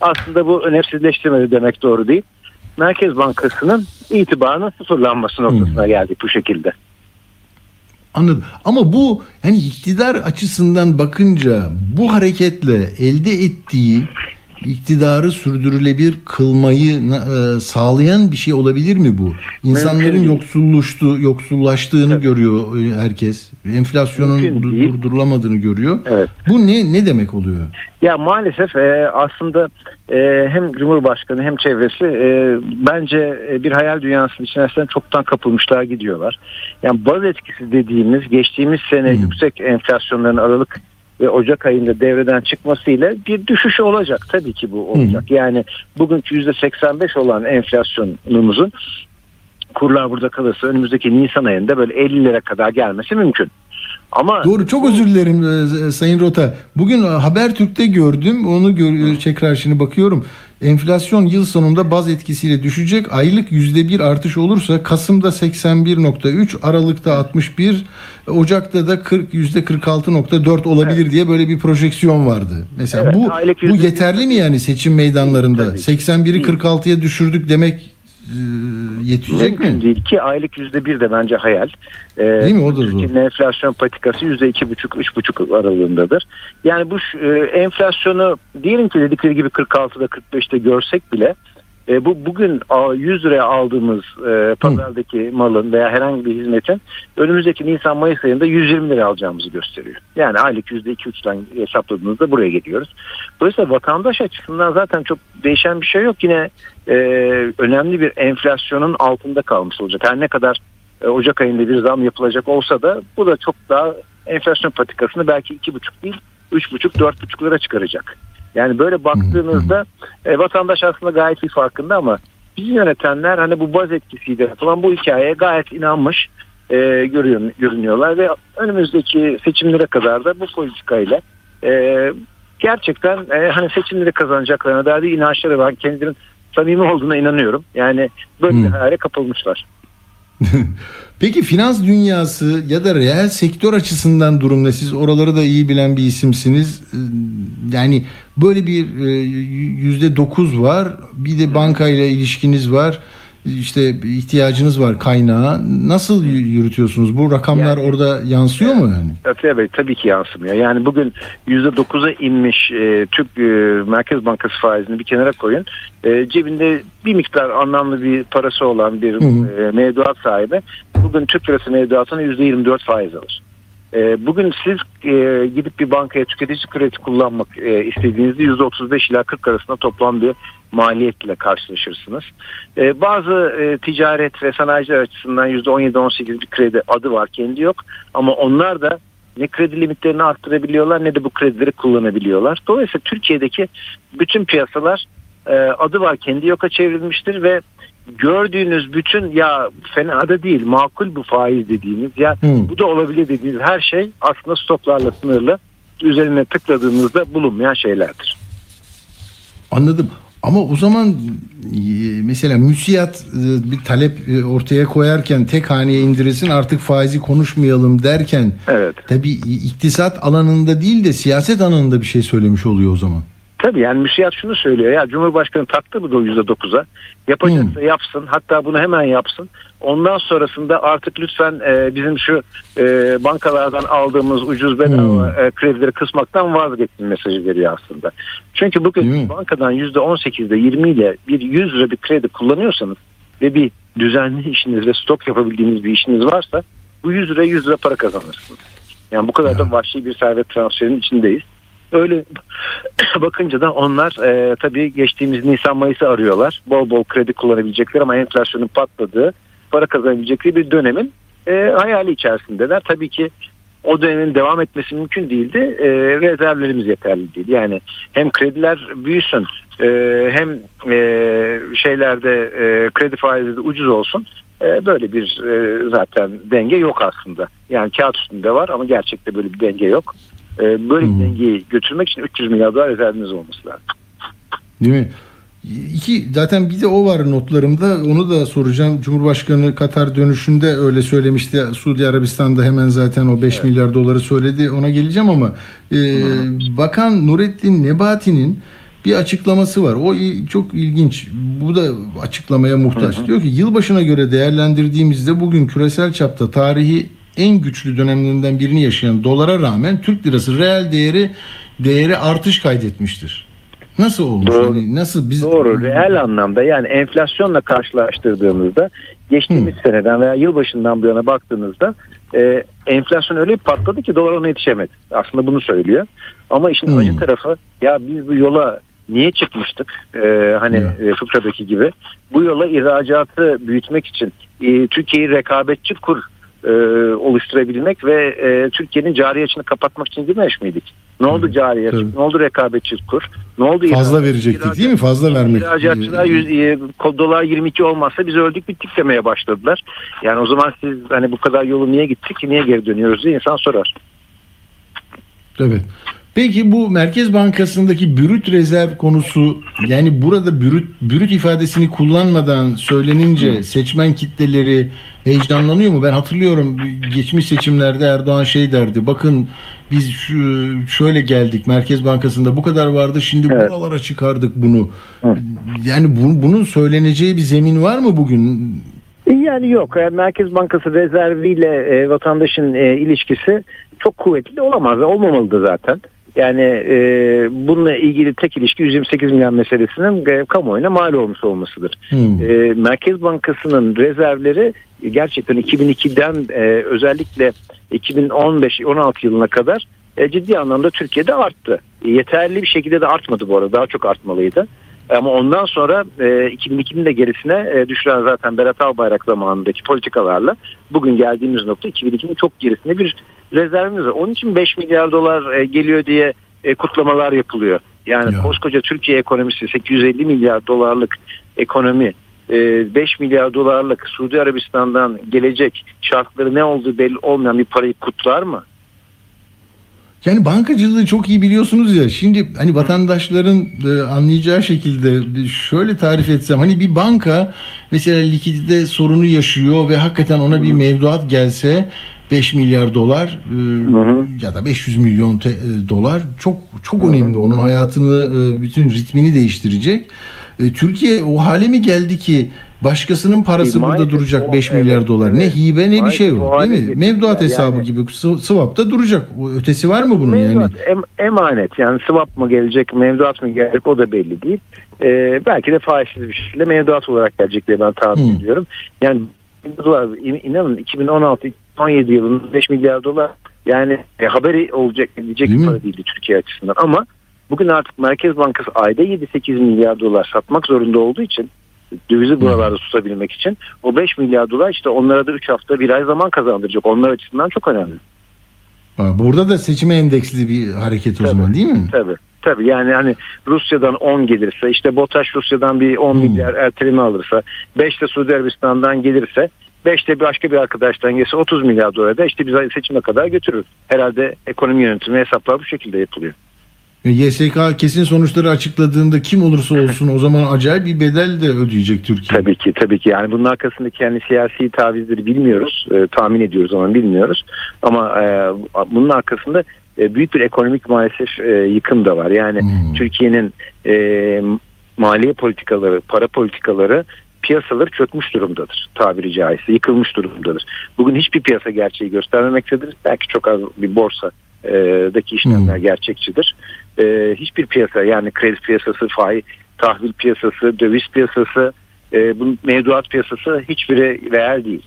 Aslında bu önemsizleştirmedi demek doğru değil. Merkez Bankası'nın itibarının sıfırlanması noktasına geldik bu şekilde. Anladım. Ama bu hani iktidar açısından bakınca bu hareketle elde ettiği iktidarı sürdürülebilir kılmayı sağlayan bir şey olabilir mi bu? İnsanların yoksullaştığını evet, görüyor herkes. Enflasyonun durdurulamadığını görüyor. Evet. Bu ne demek oluyor? Ya maalesef aslında hem Cumhurbaşkanı hem çevresi bence bir hayal dünyasının içerisinde çoktan kapılmışlar, gidiyorlar. Yani baz etkisi dediğimiz geçtiğimiz sene yüksek enflasyonların Aralık ve Ocak ayında devreden çıkmasıyla bir düşüş olacak. Tabii ki bu olacak. Yani bugünkü %85 olan enflasyonumuzun, kurlar burada kalırsa önümüzdeki Nisan ayında böyle 50 lira kadar gelmesi mümkün. Ama doğru, çok özür dilerim Sayın Rota. Bugün Habertürk'te gördüm. Onu tekrar şimdi bakıyorum. Enflasyon yıl sonunda baz etkisiyle düşecek. Aylık %1 artış olursa Kasım'da 81.3, Aralık'ta 61, Ocak'ta da 40, %46.4 olabilir, evet, diye böyle bir projeksiyon vardı. Mesela evet, bu yeterli mi yani seçim meydanlarında? 81'i 46'ya düşürdük demek yetecek mi? Değil ki, aylık %1 de bence hayal. Değil mi? O da Türkiye'nin enflasyon patikası %2,5-3,5 aralığındadır. Yani bu enflasyonu diyelim ki dedikleri gibi 46'da 45'te görsek bile bu bugün 100 liraya aldığımız pazardaki malın veya herhangi bir hizmetin önümüzdeki Nisan-Mayıs ayında 120 lira alacağımızı gösteriyor. Yani aylık %2-3'ten hesapladığımızda buraya geliyoruz. Dolayısıyla vatandaş açısından zaten çok değişen bir şey yok. Yine önemli bir enflasyonun altında kalmış olacak. Her ne kadar Ocak ayında bir zam yapılacak olsa da bu da çok daha enflasyon patikasını belki 2,5 değil 3,5-4,5 lira çıkaracak. Yani böyle baktığınızda vatandaş aslında gayet iyi farkında ama bizi yönetenler hani bu baz etkisiyle falan bu hikayeye gayet inanmış görünüyorlar ve önümüzdeki seçimlere kadar da bu politikayla gerçekten hani seçimleri kazanacaklarına dair inançları var. Kendilerinin samimi olduğuna inanıyorum. Yani böyle bir hayale kapılmışlar. Peki finans dünyası ya da reel sektör açısından durumda, siz oraları da iyi bilen bir isimsiniz. Yani böyle bir %9 var, bir de bankayla ilişkiniz var, işte ihtiyacınız var kaynağa, nasıl yürütüyorsunuz? Bu rakamlar yani, orada yansıyor mu yani? Tabii ki yansımıyor. Yani bugün %9'a inmiş Türk Merkez Bankası faizini bir kenara koyun. Cebinde bir miktar anlamlı bir parası olan bir mevduat sahibi bugün Türk lirası mevduatını %24 faiz alır. Bugün siz gidip bir bankaya tüketici kredisi kullanmak istediğinizde %35 ila 40 arasında toplam bir maliyetle karşılaşırsınız. Bazı ticaret ve sanayiciler açısından %17-18 bir kredi adı var, kendi yok. Ama onlar da ne kredi limitlerini arttırabiliyorlar ne de bu kredileri kullanabiliyorlar. Dolayısıyla Türkiye'deki bütün piyasalar adı var, kendi yoka çevrilmiştir ve gördüğünüz bütün ya fena da değil, makul bu faiz dediğiniz ya bu da olabilir dediğiniz her şey aslında stoplarla sınırlı, üzerine tıkladığınızda bulunmayan şeylerdir. Anladım. Ama o zaman mesela müsiyat bir talep ortaya koyarken tek haneye indirilsin artık faizi konuşmayalım derken tabii iktisat alanında değil de siyaset alanında bir şey söylemiş oluyor o zaman. Tabii yani müsiyat şunu söylüyor ya, Cumhurbaşkanı taktı mı da o %9'a yapacaksa yapsın, hatta bunu hemen yapsın, ondan sonrasında artık lütfen bizim şu bankalardan aldığımız ucuz bedava kredileri kısmaktan vazgeçin mesajı veriyor aslında. Çünkü bugün bankadan %18'de 20 ile bir 100 lira bir kredi kullanıyorsanız ve bir düzenli işiniz ve stok yapabildiğiniz bir işiniz varsa bu 100 lira 100 lira para kazanırsınız. Yani bu kadar da vahşi bir servet transferinin içindeyiz. Öyle bakınca da onlar tabii geçtiğimiz Nisan-Mayıs'ı arıyorlar. Bol bol kredi kullanabilecekler ama enflasyonun patladığı, para kazanabilecekleri bir dönemin hayali içerisindeler. Tabii ki o dönemin devam etmesi mümkün değildi. Rezervlerimiz yeterli değil. Yani hem krediler büyüsün hem kredi faizi de ucuz olsun. Böyle bir zaten denge yok aslında. Yani kağıt üstünde var ama gerçekte böyle bir denge yok. Böyle bir dengeyi götürmek için 300 milyar dolar rezervimiz olması lazım. Değil mi? Zaten bir de o var notlarımda, onu da soracağım. Cumhurbaşkanı Katar dönüşünde öyle söylemişti. Suudi Arabistan'da hemen zaten o 5 milyar doları söyledi. Ona geleceğim ama Bakan Nurettin Nebati'nin bir açıklaması var. O çok ilginç. Bu da açıklamaya muhtaç. Diyor ki yılbaşına göre değerlendirdiğimizde bugün küresel çapta tarihi en güçlü dönemlerinden birini yaşayan dolara rağmen Türk lirası reel değeri artış kaydetmiştir. Nasıl olmuş? Doğru. Yani nasıl biz... Doğru. Reel anlamda yani enflasyonla karşılaştırdığımızda geçtiğimiz seneden veya yılbaşından bu yana baktığınızda enflasyon öyle bir patladı ki dolar ona yetişemedi. Aslında bunu söylüyor. Ama işin acı tarafı ya biz bu yola niye çıkmıştık? Fıkradaki gibi. Bu yola ihracatı büyütmek için Türkiye'yi rekabetçi kur oluşturabilmek ve Türkiye'nin cari açığını kapatmak için girmiş miydik? Ne oldu cari açık? Ne oldu rekabetçi kur? Ne oldu? Fazla verecekti değil mi? Fazla vermek. İhracatçılar dolar 22 olmazsa biz öldük bittik demeye başladılar. Yani o zaman siz hani bu kadar yolu niye gittik ki niye geri dönüyoruz diye insan sorar. Evet. Peki bu Merkez Bankası'ndaki brüt rezerv konusu, yani burada brüt ifadesini kullanmadan söylenince seçmen kitleleri heyecanlanıyor mu? Ben hatırlıyorum geçmiş seçimlerde Erdoğan şey derdi, bakın biz şöyle geldik, Merkez Bankası'nda bu kadar vardı, şimdi buralara çıkardık bunu. Evet. Yani bunun söyleneceği bir zemin var mı bugün? Yani yok. Merkez Bankası rezerviyle vatandaşın ilişkisi çok kuvvetli olamaz ve olmamalı da zaten. Yani bununla ilgili tek ilişki 128 milyon meselesinin kamuoyuna mal olmuş olmasıdır. Merkez Bankası'nın rezervleri gerçekten 2002'den özellikle 2015-16 yılına kadar ciddi anlamda Türkiye'de arttı. Yeterli bir şekilde de artmadı bu arada. Daha çok artmalıydı. Ama ondan sonra 2002'nin de gerisine düşüren zaten Berat Albayrak zamanındaki politikalarla bugün geldiğimiz nokta 2002'nin çok gerisinde bir rezervimiz var. Onun için 5 milyar dolar geliyor diye kutlamalar yapılıyor. Yani koskoca Türkiye ekonomisi 850 milyar dolarlık ekonomi, 5 milyar dolarlık Suudi Arabistan'dan gelecek, şartları ne olduğu belli olmayan bir parayı kutlar mı? Yani bankacılığı çok iyi biliyorsunuz ya, şimdi hani vatandaşların anlayacağı şekilde şöyle tarif etsem, hani bir banka mesela likidite sorunu yaşıyor ve hakikaten ona bir mevduat gelse 5 milyar dolar ya da 500 milyon dolar çok önemli, onun hayatını, bütün ritmini değiştirecek. Türkiye o hale mi geldi ki başkasının parası burada duracak 5 milyar dolar? Ne hibe ne bir şey yok değil mi? Mevduat hesabı gibi swap'ta duracak. Ötesi var mı bunun mevduat, yani? Emanet yani, swap mı gelecek mevduat mı gelecek o da belli değil. Belki de faizsiz bir şekilde mevduat olarak gelecek diye ben tahmin ediyorum. Yani inanın 2016-17 yılında 5 milyar dolar yani haberi olacak diyecek bir para değildi Türkiye açısından, ama bugün artık Merkez Bankası ayda 7-8 milyar dolar satmak zorunda olduğu için, dövizi buralarda tutabilmek için, o 5 milyar dolar işte onlara da 3 hafta 1 ay zaman kazandıracak. Onlar açısından çok önemli. Burada da seçime endeksli bir hareket o zaman değil mi? Tabii yani hani Rusya'dan 10 gelirse, işte BOTAŞ Rusya'dan bir 10 milyar erteleme alırsa, 5 de Suudi Arabistan'dan gelirse, 5 de başka bir arkadaştan gelirse 30 milyar dolar da işte bizi seçime kadar götürür. Herhalde ekonomi yönetimi hesaplar bu şekilde yapılıyor. YSK kesin sonuçları açıkladığında kim olursa olsun o zaman acayip bir bedel de ödeyecek Türkiye. Tabii ki yani bunun arkasındaki yani siyasi tavizleri bilmiyoruz, tahmin ediyoruz ama bilmiyoruz. Ama bunun arkasında büyük bir ekonomik maalesef yıkım da var. Yani Türkiye'nin maliye politikaları, para politikaları, piyasalar çökmüş durumdadır, tabiri caizse yıkılmış durumdadır. Bugün hiçbir piyasa gerçeği göstermemektedir. Belki çok az bir borsadaki işlemler gerçekçidir. Hiçbir piyasa yani kredi piyasası, faiz, tahvil piyasası, döviz piyasası, mevduat piyasası hiçbiri real değil.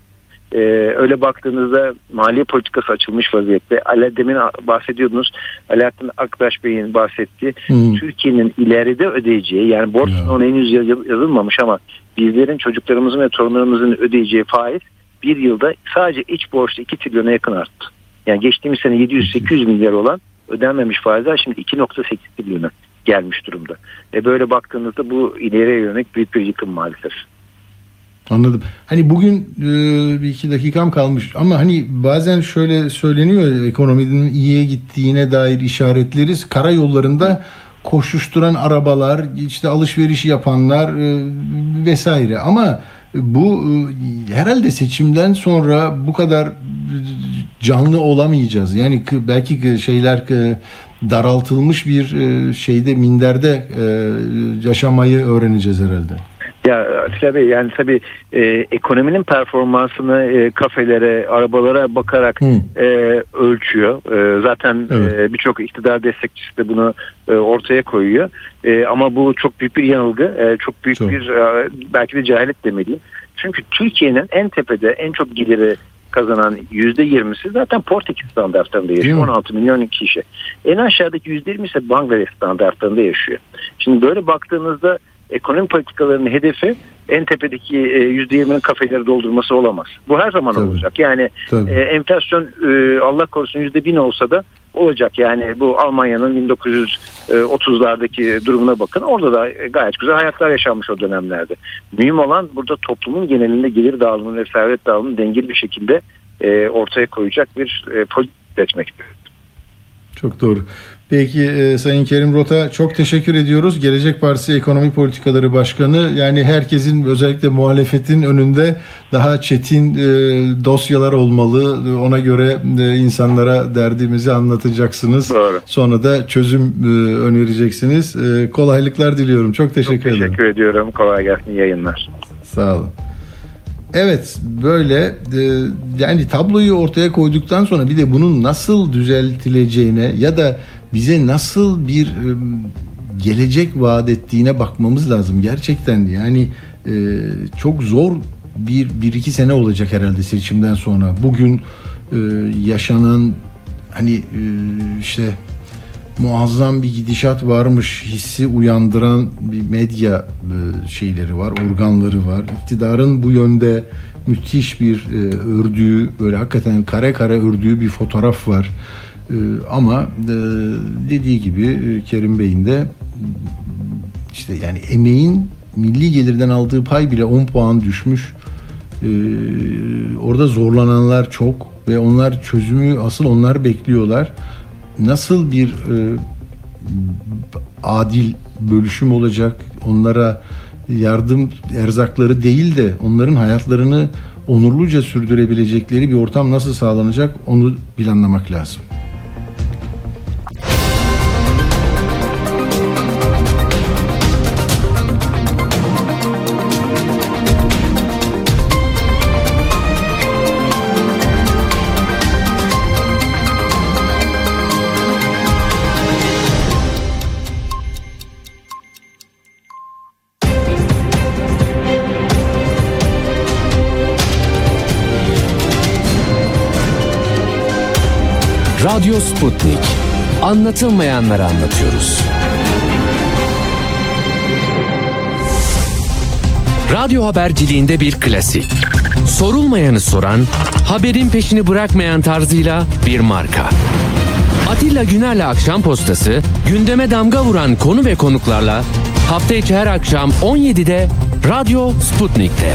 Öyle baktığınızda maliye politikası açılmış vaziyette. Demin bahsediyordunuz, Alaaddin Aktaş Bey'in bahsettiği Türkiye'nin ileride ödeyeceği, yani borç ona henüz yazılmamış ama bizlerin, çocuklarımızın ve torunlarımızın ödeyeceği faiz bir yılda sadece iç borçta 2 trilyona yakın arttı. Yani geçtiğimiz sene 700-800 milyar olan ödenmemiş faizler şimdi 2.8 trilyona gelmiş durumda. Böyle baktığınızda bu ileriye yönelik büyük bir yıkım maalesef. Anladım. Hani bugün bir iki dakikam kalmış ama hani bazen şöyle söyleniyor, ekonominin iyiye gittiğine dair işaretleri karayollarında koşuşturan arabalar, işte alışveriş yapanlar vesaire, ama bu herhalde seçimden sonra bu kadar canlı olamayacağız. Yani belki şeyler daraltılmış bir şeyde, minderde yaşamayı öğreneceğiz herhalde. Ya Atilla Bey, yani tabii ekonominin performansını kafelere, arabalara bakarak ölçüyor. Zaten birçok iktidar destekçisi de bunu ortaya koyuyor. Ama bu çok büyük bir yanılgı, çok büyük bir belki de cehalet demeliyim. Çünkü Türkiye'nin en tepede, en çok geliri kazanan %20'si zaten Portekiz standartlarında yaşıyor. 16 milyon kişi. En aşağıdaki %20 ise Bangladeş standartlarında yaşıyor. Şimdi böyle baktığınızda ekonomi politikalarının hedefi en tepedeki %20'nin kafeleri doldurması olamaz. Bu her zaman olacak. Yani enflasyon Allah korusun %1000 olsa da olacak. Yani bu Almanya'nın 1930'lardaki durumuna bakın. Orada da gayet güzel hayatlar yaşanmış o dönemlerde. Mühim olan burada toplumun genelinde gelir dağılımını ve servet dağılımını dengeli bir şekilde ortaya koyacak bir politika etmek. Çok doğru. Peki Sayın Kerim Rota, çok teşekkür ediyoruz. Gelecek Partisi Ekonomi Politikaları Başkanı, yani herkesin, özellikle muhalefetin önünde daha çetin dosyalar olmalı. Ona göre insanlara derdimizi anlatacaksınız. Doğru. Sonra da çözüm önereceksiniz. Kolaylıklar diliyorum. Çok teşekkür ederim. Çok teşekkür ediyorum. Kolay gelsin, yayınlar. Sağ olun. Evet, böyle yani tabloyu ortaya koyduktan sonra bir de bunun nasıl düzeltileceğine ya da bize nasıl bir gelecek vaat ettiğine bakmamız lazım. Gerçekten yani çok zor bir iki sene olacak herhalde seçimden sonra. Bugün yaşanan hani işte muazzam bir gidişat varmış hissi uyandıran bir medya şeyleri var, organları var. İktidarın bu yönde müthiş bir ördüğü, böyle hakikaten kare kare ördüğü bir fotoğraf var. Ama dediği gibi Kerim Bey'in de işte yani emeğin milli gelirden aldığı pay bile 10 puan düşmüş. Orada zorlananlar çok ve onlar çözümü, asıl onlar bekliyorlar. Nasıl bir adil bölüşüm olacak? Onlara yardım, erzakları değil de onların hayatlarını onurluca sürdürebilecekleri bir ortam nasıl sağlanacak? Onu planlamak lazım. Radyo Sputnik. Anlatılmayanları anlatıyoruz. Radyo haberciliğinde bir klasik. Sorulmayanı soran, haberin peşini bırakmayan tarzıyla bir marka. Atilla Güner'le Akşam Postası, gündeme damga vuran konu ve konuklarla hafta içi her akşam 17'de Radyo Sputnik'te.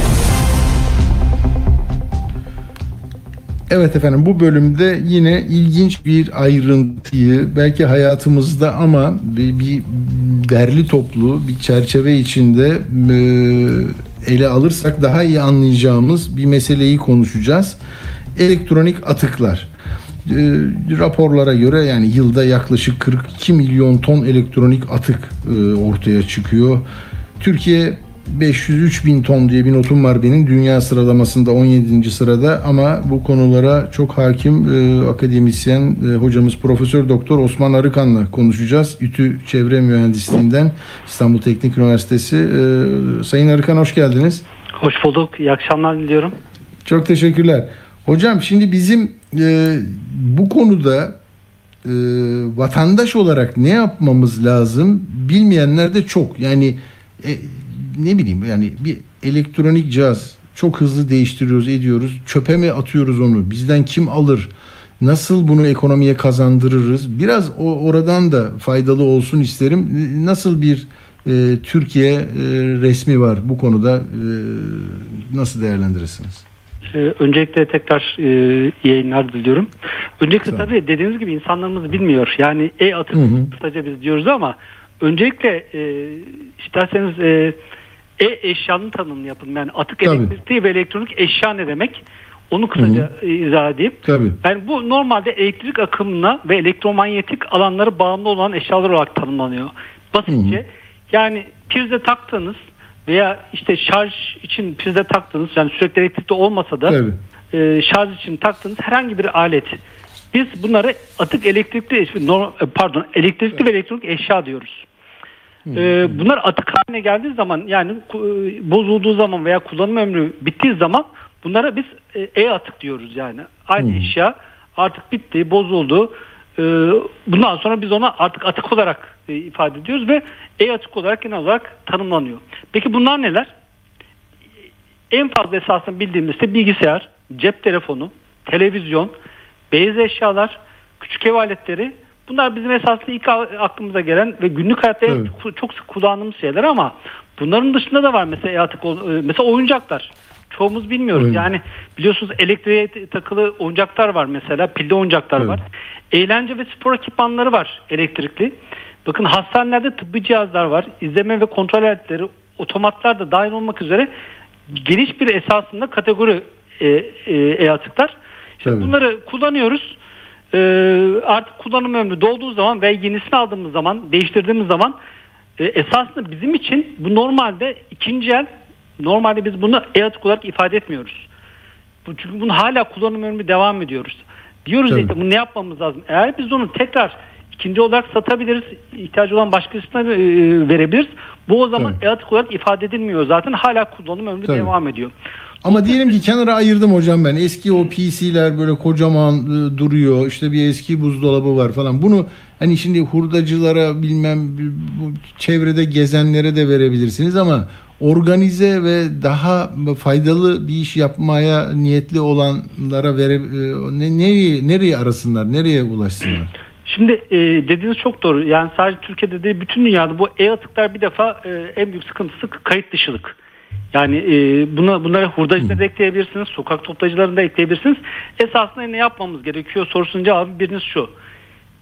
Evet efendim, bu bölümde yine ilginç bir ayrıntıyı, belki hayatımızda ama bir derli toplu bir çerçeve içinde ele alırsak daha iyi anlayacağımız bir meseleyi konuşacağız. Elektronik atıklar. Raporlara göre yani yılda yaklaşık 42 milyon ton elektronik atık ortaya çıkıyor. Türkiye 503 bin ton diye bir notum var benim, dünya sıralamasında 17. sırada, ama bu konulara çok hakim akademisyen hocamız Profesör Doktor Osman Arıkan'la konuşacağız. İTÜ Çevre Mühendisliği'nden, İstanbul Teknik Üniversitesi. Sayın Arıkan, hoş geldiniz. Hoş bulduk, iyi akşamlar diliyorum. Çok teşekkürler. Hocam, şimdi bizim bu konuda vatandaş olarak ne yapmamız lazım, bilmeyenler de çok. Yani ne bileyim, yani bir elektronik cihaz çok hızlı değiştiriyoruz, ediyoruz. Çöpe mi atıyoruz onu? Bizden kim alır? Nasıl bunu ekonomiye kazandırırız? Biraz oradan da faydalı olsun isterim. Nasıl bir Türkiye resmi var bu konuda? Nasıl değerlendirirsiniz? Öncelikle tekrar yayınlar diliyorum. Öncelikle tabii dediğiniz gibi insanlarımız bilmiyor. Yani atık kısaca biz diyoruz ama öncelikle isterseniz eşyanın tanımını yapın. Yani atık, elektrikli ve elektronik eşya ne demek? Onu kısaca izah edeyim. Tabii. Yani bu normalde elektrik akımına ve elektromanyetik alanlara bağımlı olan eşyalar olarak tanımlanıyor. Basitçe yani prize taktığınız veya işte şarj için prize taktığınız, yani sürekli elektrikte olmasa da şarj için taktığınız herhangi bir alet. Biz bunları atık elektrikli ve elektronik eşya diyoruz. Bunlar atık haline geldiği zaman, yani bozulduğu zaman veya kullanım ömrü bittiği zaman bunlara biz atık diyoruz yani. Aynı eşya artık bitti, bozuldu. Bundan sonra biz ona artık atık olarak ifade ediyoruz ve atık olarak genel olarak tanımlanıyor. Peki bunlar neler? En fazla esasen bildiğimizde bilgisayar, cep telefonu, televizyon, beyaz eşyalar, küçük ev aletleri, bunlar bizim esaslı ilk aklımıza gelen ve günlük hayatta çok sık kullandığımız şeyler, ama bunların dışında da var mesela mesela oyuncaklar. Çoğumuz bilmiyoruz. Evet. Yani biliyorsunuz elektriğe takılı oyuncaklar var mesela. Pilli oyuncaklar var. Eğlence ve spor ekipmanları var elektrikli. Bakın hastanelerde tıbbi cihazlar var. İzleme ve kontrol aletleri, otomatlar da dahil olmak üzere geniş bir esasında kategori atıklar. İşte bunları kullanıyoruz. Artık kullanım ömrü dolduğu zaman ve yenisini aldığımız zaman, değiştirdiğimiz zaman esasında bizim için bu normalde ikinci el. Normalde biz bunu e-atık olarak ifade etmiyoruz. Çünkü bunu hala kullanım ömrü devam ediyoruz. Diyoruz işte bunu ne yapmamız lazım? Eğer biz onu tekrar ikinci olarak satabiliriz, ihtiyacı olan başkasına verebiliriz. Bu o zaman e-atık olarak ifade edilmiyor zaten. Hala kullanım ömrü devam ediyor. Ama diyelim ki kenara ayırdım hocam ben. Eski o PC'ler böyle kocaman duruyor. İşte bir eski buzdolabı var falan. Bunu hani şimdi hurdacılara, bilmem çevrede gezenlere de verebilirsiniz ama organize ve daha faydalı bir iş yapmaya niyetli olanlara nereye arasınlar, nereye ulaşsınlar? Şimdi dediğiniz çok doğru. Yani sadece Türkiye'de değil, bütün dünyada bu e-atıklar bir defa en büyük sıkıntısı kayıt dışılık. Yani bunlara hurdacıları da ekleyebilirsiniz, sokak toplayıcılarını da ekleyebilirsiniz. Esasında ne yapmamız gerekiyor sorusunun cevabı biriniz şu.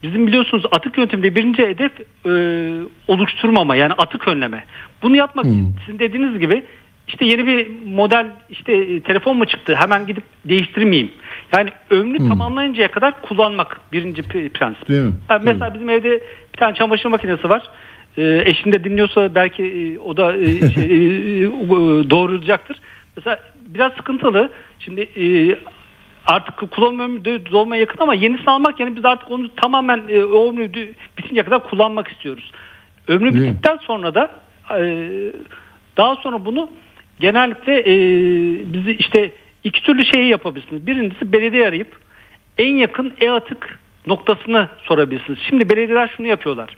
Bizim biliyorsunuz atık yönetiminde birinci hedef oluşturmama, yani atık önleme. Bunu yapmak için sizin dediğiniz gibi işte yeni bir model telefon mu çıktı, hemen gidip değiştirmeyeyim. Yani ömrü tamamlayıncaya kadar kullanmak birinci prensip. Yani mesela bizim evde bir tane çamaşır makinesi var. Eşim de dinliyorsa belki o da doğrulacaktır. Mesela biraz sıkıntılı. Şimdi artık kullanım ömrü dolmaya yakın ama yenisini almak, yani biz artık onu tamamen ömrü bitince kadar kullanmak istiyoruz. Ömrü bittikten sonra da daha sonra bunu genellikle bizi iki türlü şeyi yapabilirsiniz. Birincisi belediye arayıp en yakın e-atık noktasını sorabilirsiniz. Şimdi belediyeler şunu yapıyorlar.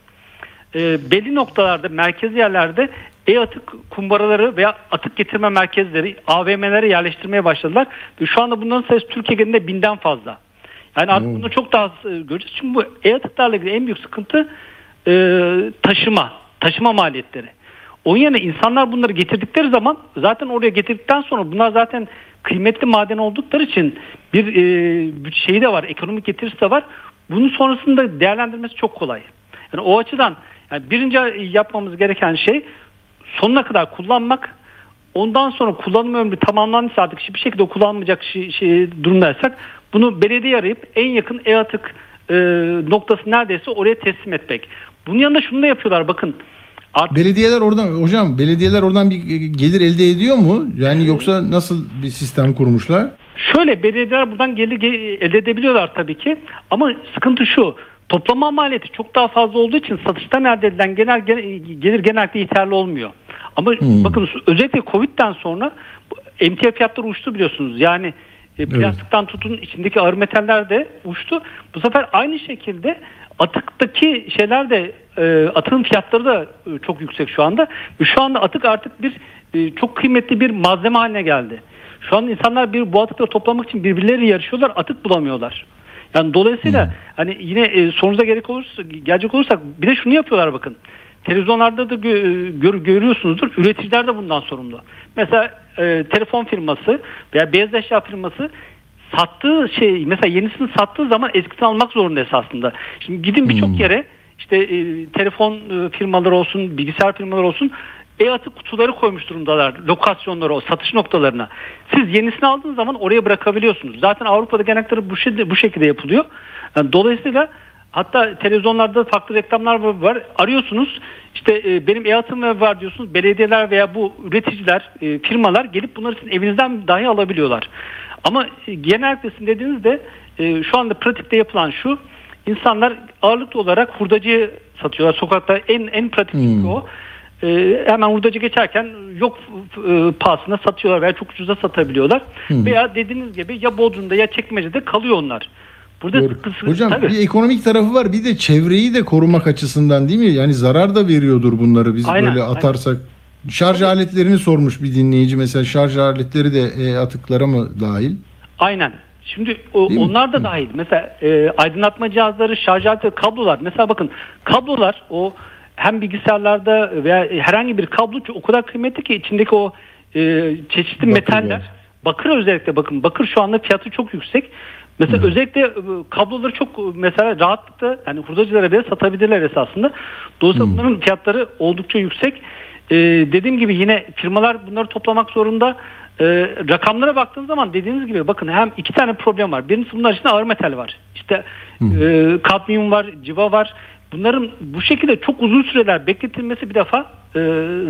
Belli noktalarda, merkezi yerlerde e-atık kumbaraları veya atık getirme merkezleri, AVM'lere yerleştirmeye başladılar. Ve şu anda bunların sayısı Türkiye genelinde 1000'den fazla. Yani artık bunu çok daha göreceğiz. Çünkü bu e-atıklarla ilgili en büyük sıkıntı taşıma maliyetleri. Onun yerine insanlar bunları getirdikleri zaman, zaten oraya getirdikten sonra bunlar zaten kıymetli maden oldukları için bir şey de var, ekonomik getirisi de var. Bunun sonrasında değerlendirmesi çok kolay. Yani o açıdan yani birinci yapmamız gereken şey sonuna kadar kullanmak. Ondan sonra kullanım ömrü tamamlandıysa, artık bir şekilde kullanmayacak durumdaysak bunu belediye arayıp en yakın e-atık noktası neredeyse oraya teslim etmek. Bunun yanında şunu da yapıyorlar bakın. Belediyeler oradan bir gelir elde ediyor mu? Yani yoksa nasıl bir sistem kurmuşlar? Şöyle, belediyeler buradan gelir elde edebiliyorlar tabii ki. Ama sıkıntı şu. Toplama maliyeti çok daha fazla olduğu için satıştan elde edilen gelir genellikle yeterli olmuyor. Ama bakın özellikle Covid'den sonra emtia fiyatları uçtu biliyorsunuz. Yani plastikten tutun içindeki ağır metaller de uçtu. Bu sefer aynı şekilde atıktaki şeyler de atığın fiyatları da çok yüksek şu anda. Şu anda atık artık bir çok kıymetli bir malzeme haline geldi. Şu an insanlar bu atıkları toplamak için birbirleriyle yarışıyorlar, atık bulamıyorlar. Yani dolayısıyla hani yine sonuza gelecek olursak bir de şunu yapıyorlar bakın. Televizyonlarda da görüyorsunuzdur. Üreticiler de bundan sorumlu. Mesela telefon firması veya beyaz eşya firması sattığı şey, mesela yenisini sattığı zaman eskisini almak zorunda esasında. Şimdi gidin birçok yere telefon firmaları olsun, bilgisayar firmaları olsun e-atık kutuları koymuş durumdalar lokasyonlara, o satış noktalarına. Siz yenisini aldığınız zaman oraya bırakabiliyorsunuz. Zaten Avrupa'da genellikle bu şekilde yapılıyor. Yani dolayısıyla hatta televizyonlarda farklı reklamlar var. Arıyorsunuz benim e-atığım var diyorsunuz. Belediyeler veya bu üreticiler, firmalar gelip bunları sizin evinizden dahi alabiliyorlar. Ama genellikle sizin dediğinizde şu anda pratikte yapılan şu. İnsanlar ağırlıklı olarak hurdacıya satıyorlar. Sokakta en pratik o. Hemen hurdacı geçerken yok pahasına satıyorlar veya çok ucuza satabiliyorlar. Veya dediğiniz gibi ya Bodrum'da ya Çekmece'de kalıyor onlar. Burada hocam bir ekonomik tarafı var, bir de çevreyi de korumak açısından değil mi? Yani zarar da veriyordur bunları biz böyle atarsak. Şarj aletlerini sormuş bir dinleyici mesela, şarj aletleri de atıklara mı dahil? Aynen. Şimdi onlar da dahil. Mesela aydınlatma cihazları, şarj aleti, kablolar. Mesela bakın kablolar o hem bilgisayarlarda veya herhangi bir kablo o kadar kıymetli ki içindeki o çeşitli metaller. Bakır özellikle bakın. Bakır şu anda fiyatı çok yüksek. Mesela özellikle kabloları çok mesela rahatlıkla yani hurdacılara bile satabilirler esasında. Dolayısıyla bunların fiyatları oldukça yüksek. Dediğim gibi yine firmalar bunları toplamak zorunda. Rakamlara baktığınız zaman dediğiniz gibi bakın hem iki tane problem var. Birincisi bunlar içinde ağır metal var. İşte kadmiyum var, civa var. Bunların bu şekilde çok uzun süreler bekletilmesi bir defa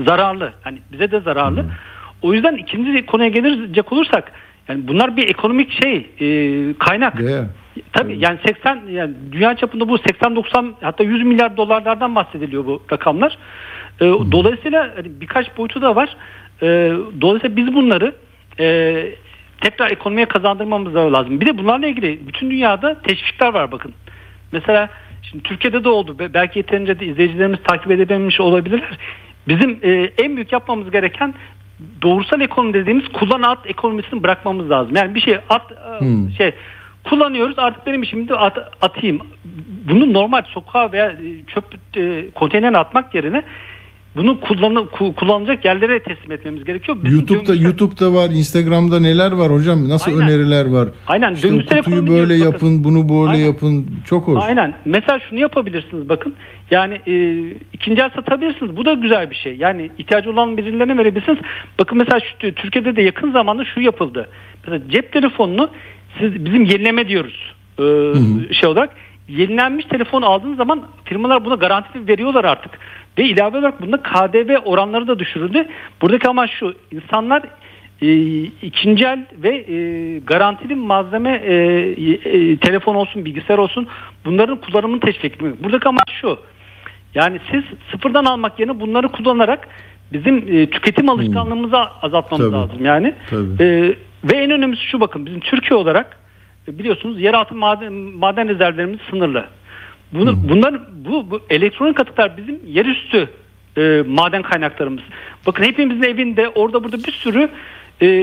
zararlı. Yani bize de zararlı. O yüzden ikinci konuya gelecek olursak yani bunlar bir ekonomik kaynak. Yeah. Tabii yani 80 yani dünya çapında bu 80-90 hatta 100 milyar dolarlardan bahsediliyor bu rakamlar. Dolayısıyla hani birkaç boyutu da var. Dolayısıyla biz bunları tekrar ekonomiye kazandırmamız lazım. Bir de bunlarla ilgili bütün dünyada teşvikler var bakın. Mesela şimdi Türkiye'de de oldu. Belki yeterince de izleyicilerimiz takip edememiş olabilirler. Bizim en büyük yapmamız gereken doğrusal ekonomi dediğimiz kullan at ekonomisini bırakmamız lazım. Yani bir şey kullanıyoruz artık benim işimde atayım. Bunu normal sokağa veya çöp konteynerine atmak yerine bunu kullanılacak yerlere teslim etmemiz gerekiyor. Bizim YouTube'da var, Instagram'da neler var hocam? Nasıl öneriler var? Aynen. İşte kutuyu böyle yapın, bakın. Bunu böyle yapın. Çok hoş. Aynen. Mesela şunu yapabilirsiniz bakın. Yani ikinci el satabilirsiniz. Bu da güzel bir şey. Yani ihtiyacı olan birilerine verebilirsiniz. Bakın mesela Türkiye'de de yakın zamanda şu yapıldı. Mesela cep telefonunu bizim yenileme diyoruz. Olarak yenilenmiş telefon aldığınız zaman firmalar buna garanti veriyorlar artık. Ve ilave olarak bunda KDV oranları da düşürüldü. Buradaki amaç şu. İnsanlar ikinci el ve garantili malzeme telefon olsun, bilgisayar olsun bunların kullanımını teşvik etmek. Buradaki amaç şu. Yani siz sıfırdan almak yerine bunları kullanarak bizim tüketim alışkanlığımızı azaltmamız lazım. Yani. Ve en önemlisi şu bakın. Bizim Türkiye olarak biliyorsunuz yeraltı maden rezervlerimiz sınırlı. Bunlar bu elektronik atıklar bizim yerüstü maden kaynaklarımız. Bakın hepimizin evinde orada burada bir sürü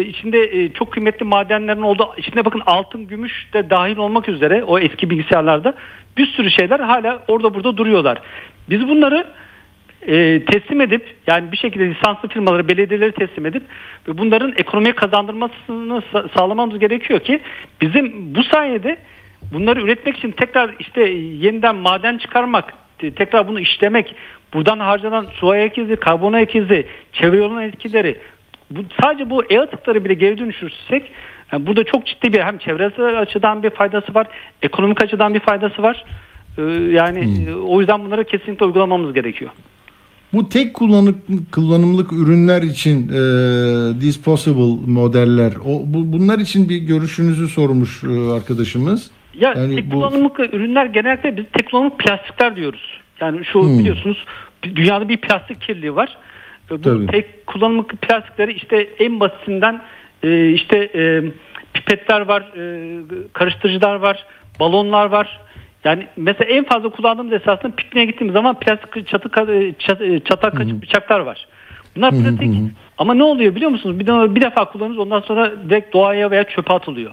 içinde çok kıymetli madenlerin olduğu içinde bakın altın, gümüş de dahil olmak üzere o eski bilgisayarlarda bir sürü şeyler hala orada burada duruyorlar. Biz bunları teslim edip yani bir şekilde lisanslı firmalara, belediyeleri teslim edip ve bunların ekonomiye kazandırmasını sağlamamız gerekiyor ki bizim bu sayede bunları üretmek için tekrar işte yeniden maden çıkarmak, tekrar bunu işlemek, buradan harcanan su ayak izi, karbon ayak izi, çevre olan etkileri, sadece bu atıkları bile geri dönüştürürsek yani burada çok ciddi bir hem çevresi açıdan bir faydası var, ekonomik açıdan bir faydası var. Yani o yüzden bunları kesinlikle uygulamamız gerekiyor. Bu tek kullanımlık ürünler için disposable modeller, bunlar için bir görüşünüzü sormuş arkadaşımız. Ya yani tek kullanımlık ürünler genellikle biz tek kullanımlık plastikler diyoruz. Yani şu biliyorsunuz dünyada bir plastik kirliliği var. Bu tek kullanımlık plastikleri işte en basitinden pipetler var, karıştırıcılar var, balonlar var. Yani mesela en fazla kullandığımız esasında pikniğe gittiğimiz zaman plastik çatal kaşık bıçaklar var. Bunlar pratik ama ne oluyor biliyor musunuz? Bir defa kullanıyoruz ondan sonra direkt doğaya veya çöpe atılıyor.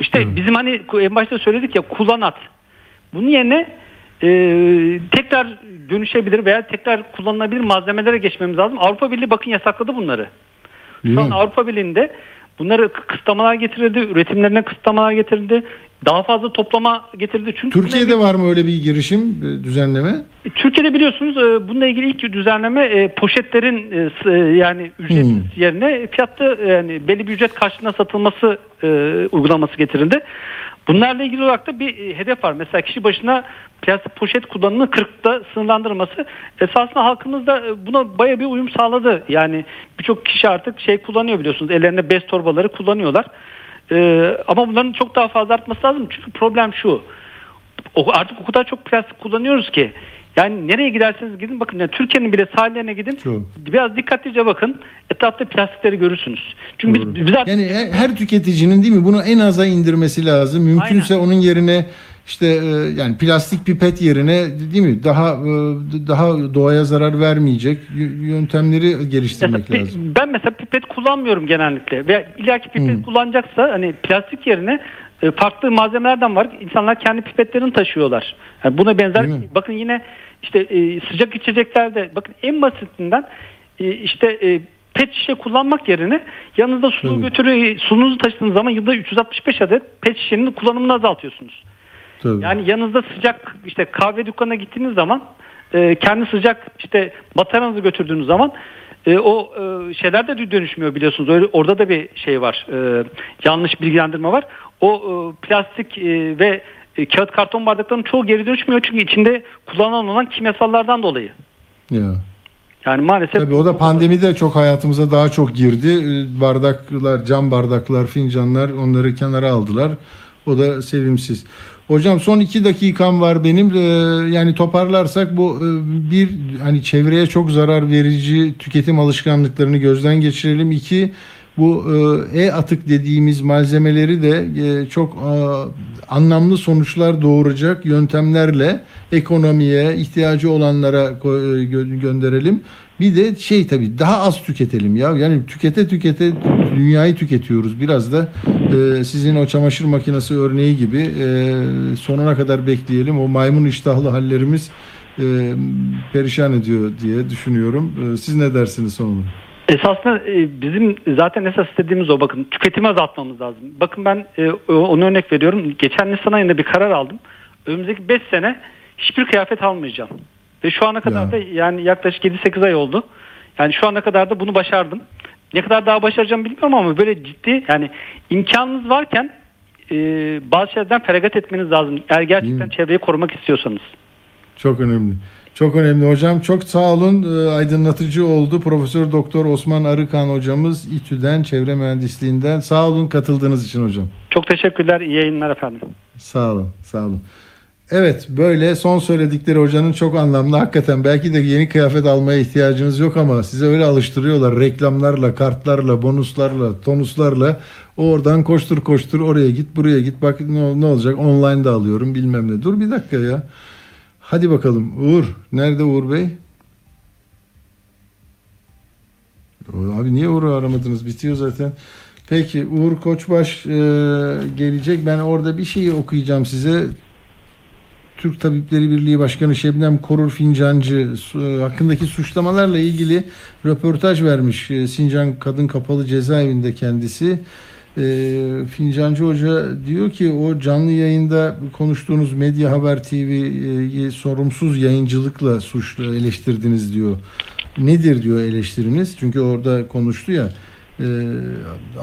İşte bizim hani en başta söyledik ya kullan at. Bunun yerine tekrar dönüşebilir veya tekrar kullanılabilir malzemelere geçmemiz lazım. Avrupa Birliği bakın yasakladı bunları. Şu an Avrupa Birliği'nde bunlara kısıtlamalar getirildi, üretimlerine kısıtlamalar getirildi. Daha fazla toplama getirdi. Çünkü Türkiye'de var mı öyle bir girişim, düzenleme? Türkiye'de biliyorsunuz bununla ilgili ilk düzenleme poşetlerin yani ücretsiz yerine fiyatta yani belli bir ücret karşılığında satılması uygulaması getirildi. Bunlarla ilgili olarak da bir hedef var. Mesela kişi başına plastik poşet kullanımını 40'ta sınırlandırılması. Esasında halkımız da buna bayağı bir uyum sağladı. Yani birçok kişi artık kullanıyor biliyorsunuz. Ellerinde bez torbaları kullanıyorlar. Ama bunların çok daha fazla artması lazım. Çünkü problem şu. Artık o kadar çok plastik kullanıyoruz ki. Yani nereye giderseniz gidin bakın. Yani Türkiye'nin bile sahillerine gidin. Biraz dikkatlice bakın. Etrafta plastikleri görürsünüz. Çünkü biz artık... Yani her tüketicinin değil mi bunu en aza indirmesi lazım. Mümkünse onun yerine işte yani plastik pipet yerine değil mi daha doğaya zarar vermeyecek yöntemleri geliştirmek lazım. Ben mesela pipet kullanmıyorum genellikle. Ve illaki pipet kullanacaksa hani plastik yerine farklı malzemelerden var. İnsanlar kendi pipetlerini taşıyorlar. Yani buna benzer. Bakın yine işte sıcak içeceklerde bakın en basitinden işte pet şişe kullanmak yerine yanınızda su götürüyor. Sununuzu taşıdığınız zaman yılda 365 adet pet şişenin kullanımını azaltıyorsunuz. Tabii. Yani yanınızda sıcak işte kahve dükkanına gittiğiniz zaman kendi sıcak işte bataryanızı götürdüğünüz zaman o şeyler de dönüşmüyor biliyorsunuz. Öyle, orada da bir şey var. Yanlış bilgilendirme var. O plastik ve kağıt karton bardakların çoğu geri dönüşmüyor çünkü içinde kullanılan olan kimyasallardan dolayı. Ya. Yani maalesef. Tabii o da pandemide çok hayatımıza daha çok girdi. Bardaklar, cam bardaklar, fincanlar onları kenara aldılar. O da sevimsiz. Hocam son 2 dakikam var benim. Yani toparlarsak bu bir hani çevreye çok zarar verici tüketim alışkanlıklarını gözden geçirelim. 2 bu e-atık dediğimiz malzemeleri de çok anlamlı sonuçlar doğuracak yöntemlerle ekonomiye ihtiyacı olanlara gönderelim. Bir de şey tabii daha az tüketelim ya. Yani tükete dünyayı tüketiyoruz. Biraz da sizin o çamaşır makinesi örneği gibi sonuna kadar bekleyelim. O maymun iştahlı hallerimiz perişan ediyor diye düşünüyorum. Siz ne dersiniz sonunda? Esasında bizim zaten esas istediğimiz o bakın tüketimi azaltmamız lazım. Bakın ben onu örnek veriyorum. Geçen Nisan ayında bir karar aldım. Önümüzdeki 5 sene hiçbir kıyafet almayacağım. Ve şu ana kadar da yani yaklaşık 7-8 ay oldu. Yani şu ana kadar da bunu başardım. Ne kadar daha başaracağım bilmiyorum ama böyle ciddi yani imkanınız varken bazı şeylerden feragat etmeniz lazım. Eğer gerçekten çevreyi korumak istiyorsanız. Çok önemli. Çok önemli hocam. Çok sağ olun. Aydınlatıcı oldu. Profesör Doktor Osman Arıkan hocamız İTÜ'den, çevre mühendisliğinden. Sağ olun katıldığınız için hocam. Çok teşekkürler. İyi yayınlar efendim. Sağ olun. Sağ olun. Evet böyle son söyledikleri hocanın çok anlamlı. Hakikaten belki de yeni kıyafet almaya ihtiyacınız yok ama size öyle alıştırıyorlar. Reklamlarla, kartlarla, bonuslarla, tonuslarla. Oradan koştur oraya git, buraya git. Bak ne olacak? Online'da alıyorum bilmem ne. Dur bir dakika ya. Hadi bakalım Uğur. Nerede Uğur Bey? Abi niye Uğur'u aramadınız? Bitiyor zaten. Peki Uğur Koçbaş gelecek. Ben orada bir şeyi okuyacağım size. Türk Tabipleri Birliği Başkanı Şebnem Korur Fincancı hakkındaki suçlamalarla ilgili röportaj vermiş. Sincan Kadın Kapalı Cezaevinde kendisi. Fincancı Hoca diyor ki o canlı yayında konuştuğunuz Medya Haber TV'yi sorumsuz yayıncılıkla suçlu eleştirdiniz diyor. Nedir diyor eleştiriniz? Çünkü orada konuştu ya.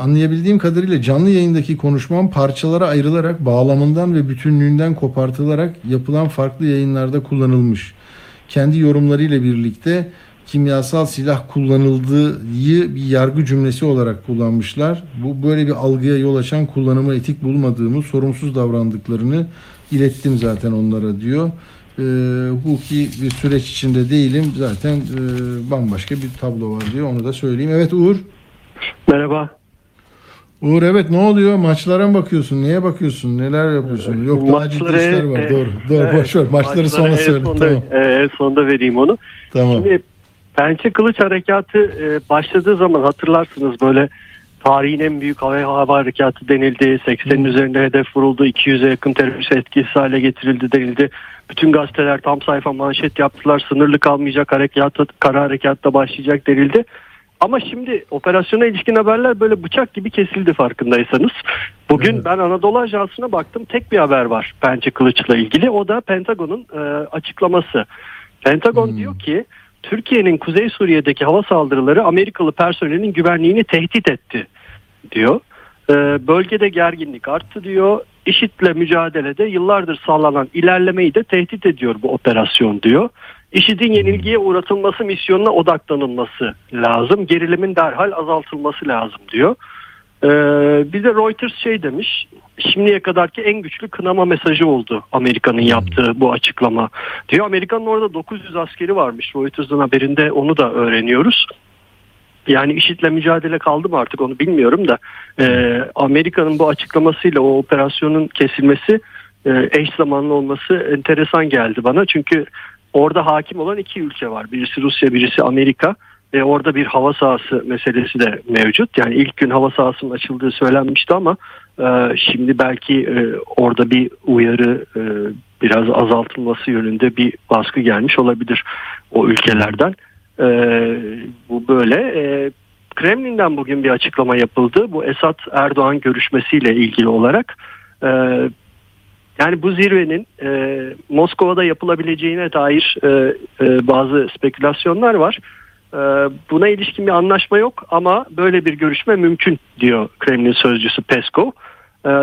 Anlayabildiğim kadarıyla canlı yayındaki konuşmam parçalara ayrılarak bağlamından ve bütünlüğünden kopartılarak yapılan farklı yayınlarda kullanılmış. Kendi yorumlarıyla birlikte kimyasal silah kullanıldığı bir yargı cümlesi olarak kullanmışlar. Bu böyle bir algıya yol açan kullanımı etik bulmadığımı, sorumsuz davrandıklarını ilettim zaten onlara diyor. Hukuki bir süreç içinde değilim zaten bambaşka bir tablo var diyor, onu da söyleyeyim. Evet Uğur. Merhaba. Uğur evet ne oluyor? Maçlara mı bakıyorsun? Neye bakıyorsun? Neler yapıyorsun? Yok maçları, daha ciddi işler var. Doğru. Evet, boş ver. Maçları sonra söyle. Tamam. En sonda vereyim onu. Tamam. Şimdi Pençe Kılıç Harekatı başladığı zaman hatırlarsınız böyle tarihin en büyük hava harekatı denildi. 80'in üzerinde hedef vuruldu. 200'e yakın terörist etkisiz hale getirildi denildi. Bütün gazeteler tam sayfa manşet yaptılar. Sınırlı kalmayacak harekatı, kara harekatta başlayacak denildi. Ama şimdi operasyona ilişkin haberler böyle bıçak gibi kesildi farkındaysanız. Bugün ben Anadolu Ajansı'na baktım, tek bir haber var Pençe Kılıç'la ilgili. O da Pentagon'un açıklaması. Pentagon diyor ki Türkiye'nin Kuzey Suriye'deki hava saldırıları Amerikalı personelin güvenliğini tehdit etti diyor. Bölgede gerginlik arttı diyor. IŞİD'le mücadelede yıllardır sağlanan ilerlemeyi de tehdit ediyor bu operasyon diyor. IŞİD'in yenilgiye uğratılması misyonuna odaklanılması lazım. Gerilimin derhal azaltılması lazım diyor. Bir de Reuters şey demiş. Şimdiye kadarki en güçlü kınama mesajı oldu Amerika'nın yaptığı bu açıklama diyor. Amerika'nın orada 900 askeri varmış. Reuters'ın haberinde onu da öğreniyoruz. Yani IŞİD'le mücadele kaldı mı artık onu bilmiyorum da Amerika'nın bu açıklamasıyla o operasyonun kesilmesi eş zamanlı olması enteresan geldi bana. Çünkü orada hakim olan iki ülke var. Birisi Rusya, birisi Amerika. orada bir hava sahası meselesi de mevcut. Yani ilk gün hava sahasının açıldığı söylenmişti ama şimdi belki orada bir uyarı, biraz azaltılması yönünde bir baskı gelmiş olabilir o ülkelerden. Bu böyle. Kremlin'den bugün bir açıklama yapıldı. Bu Esad-Erdoğan görüşmesiyle ilgili olarak. Yani bu zirvenin Moskova'da yapılabileceğine dair bazı spekülasyonlar var. Buna ilişkin bir anlaşma yok ama böyle bir görüşme mümkün diyor Kremlin sözcüsü Peskov.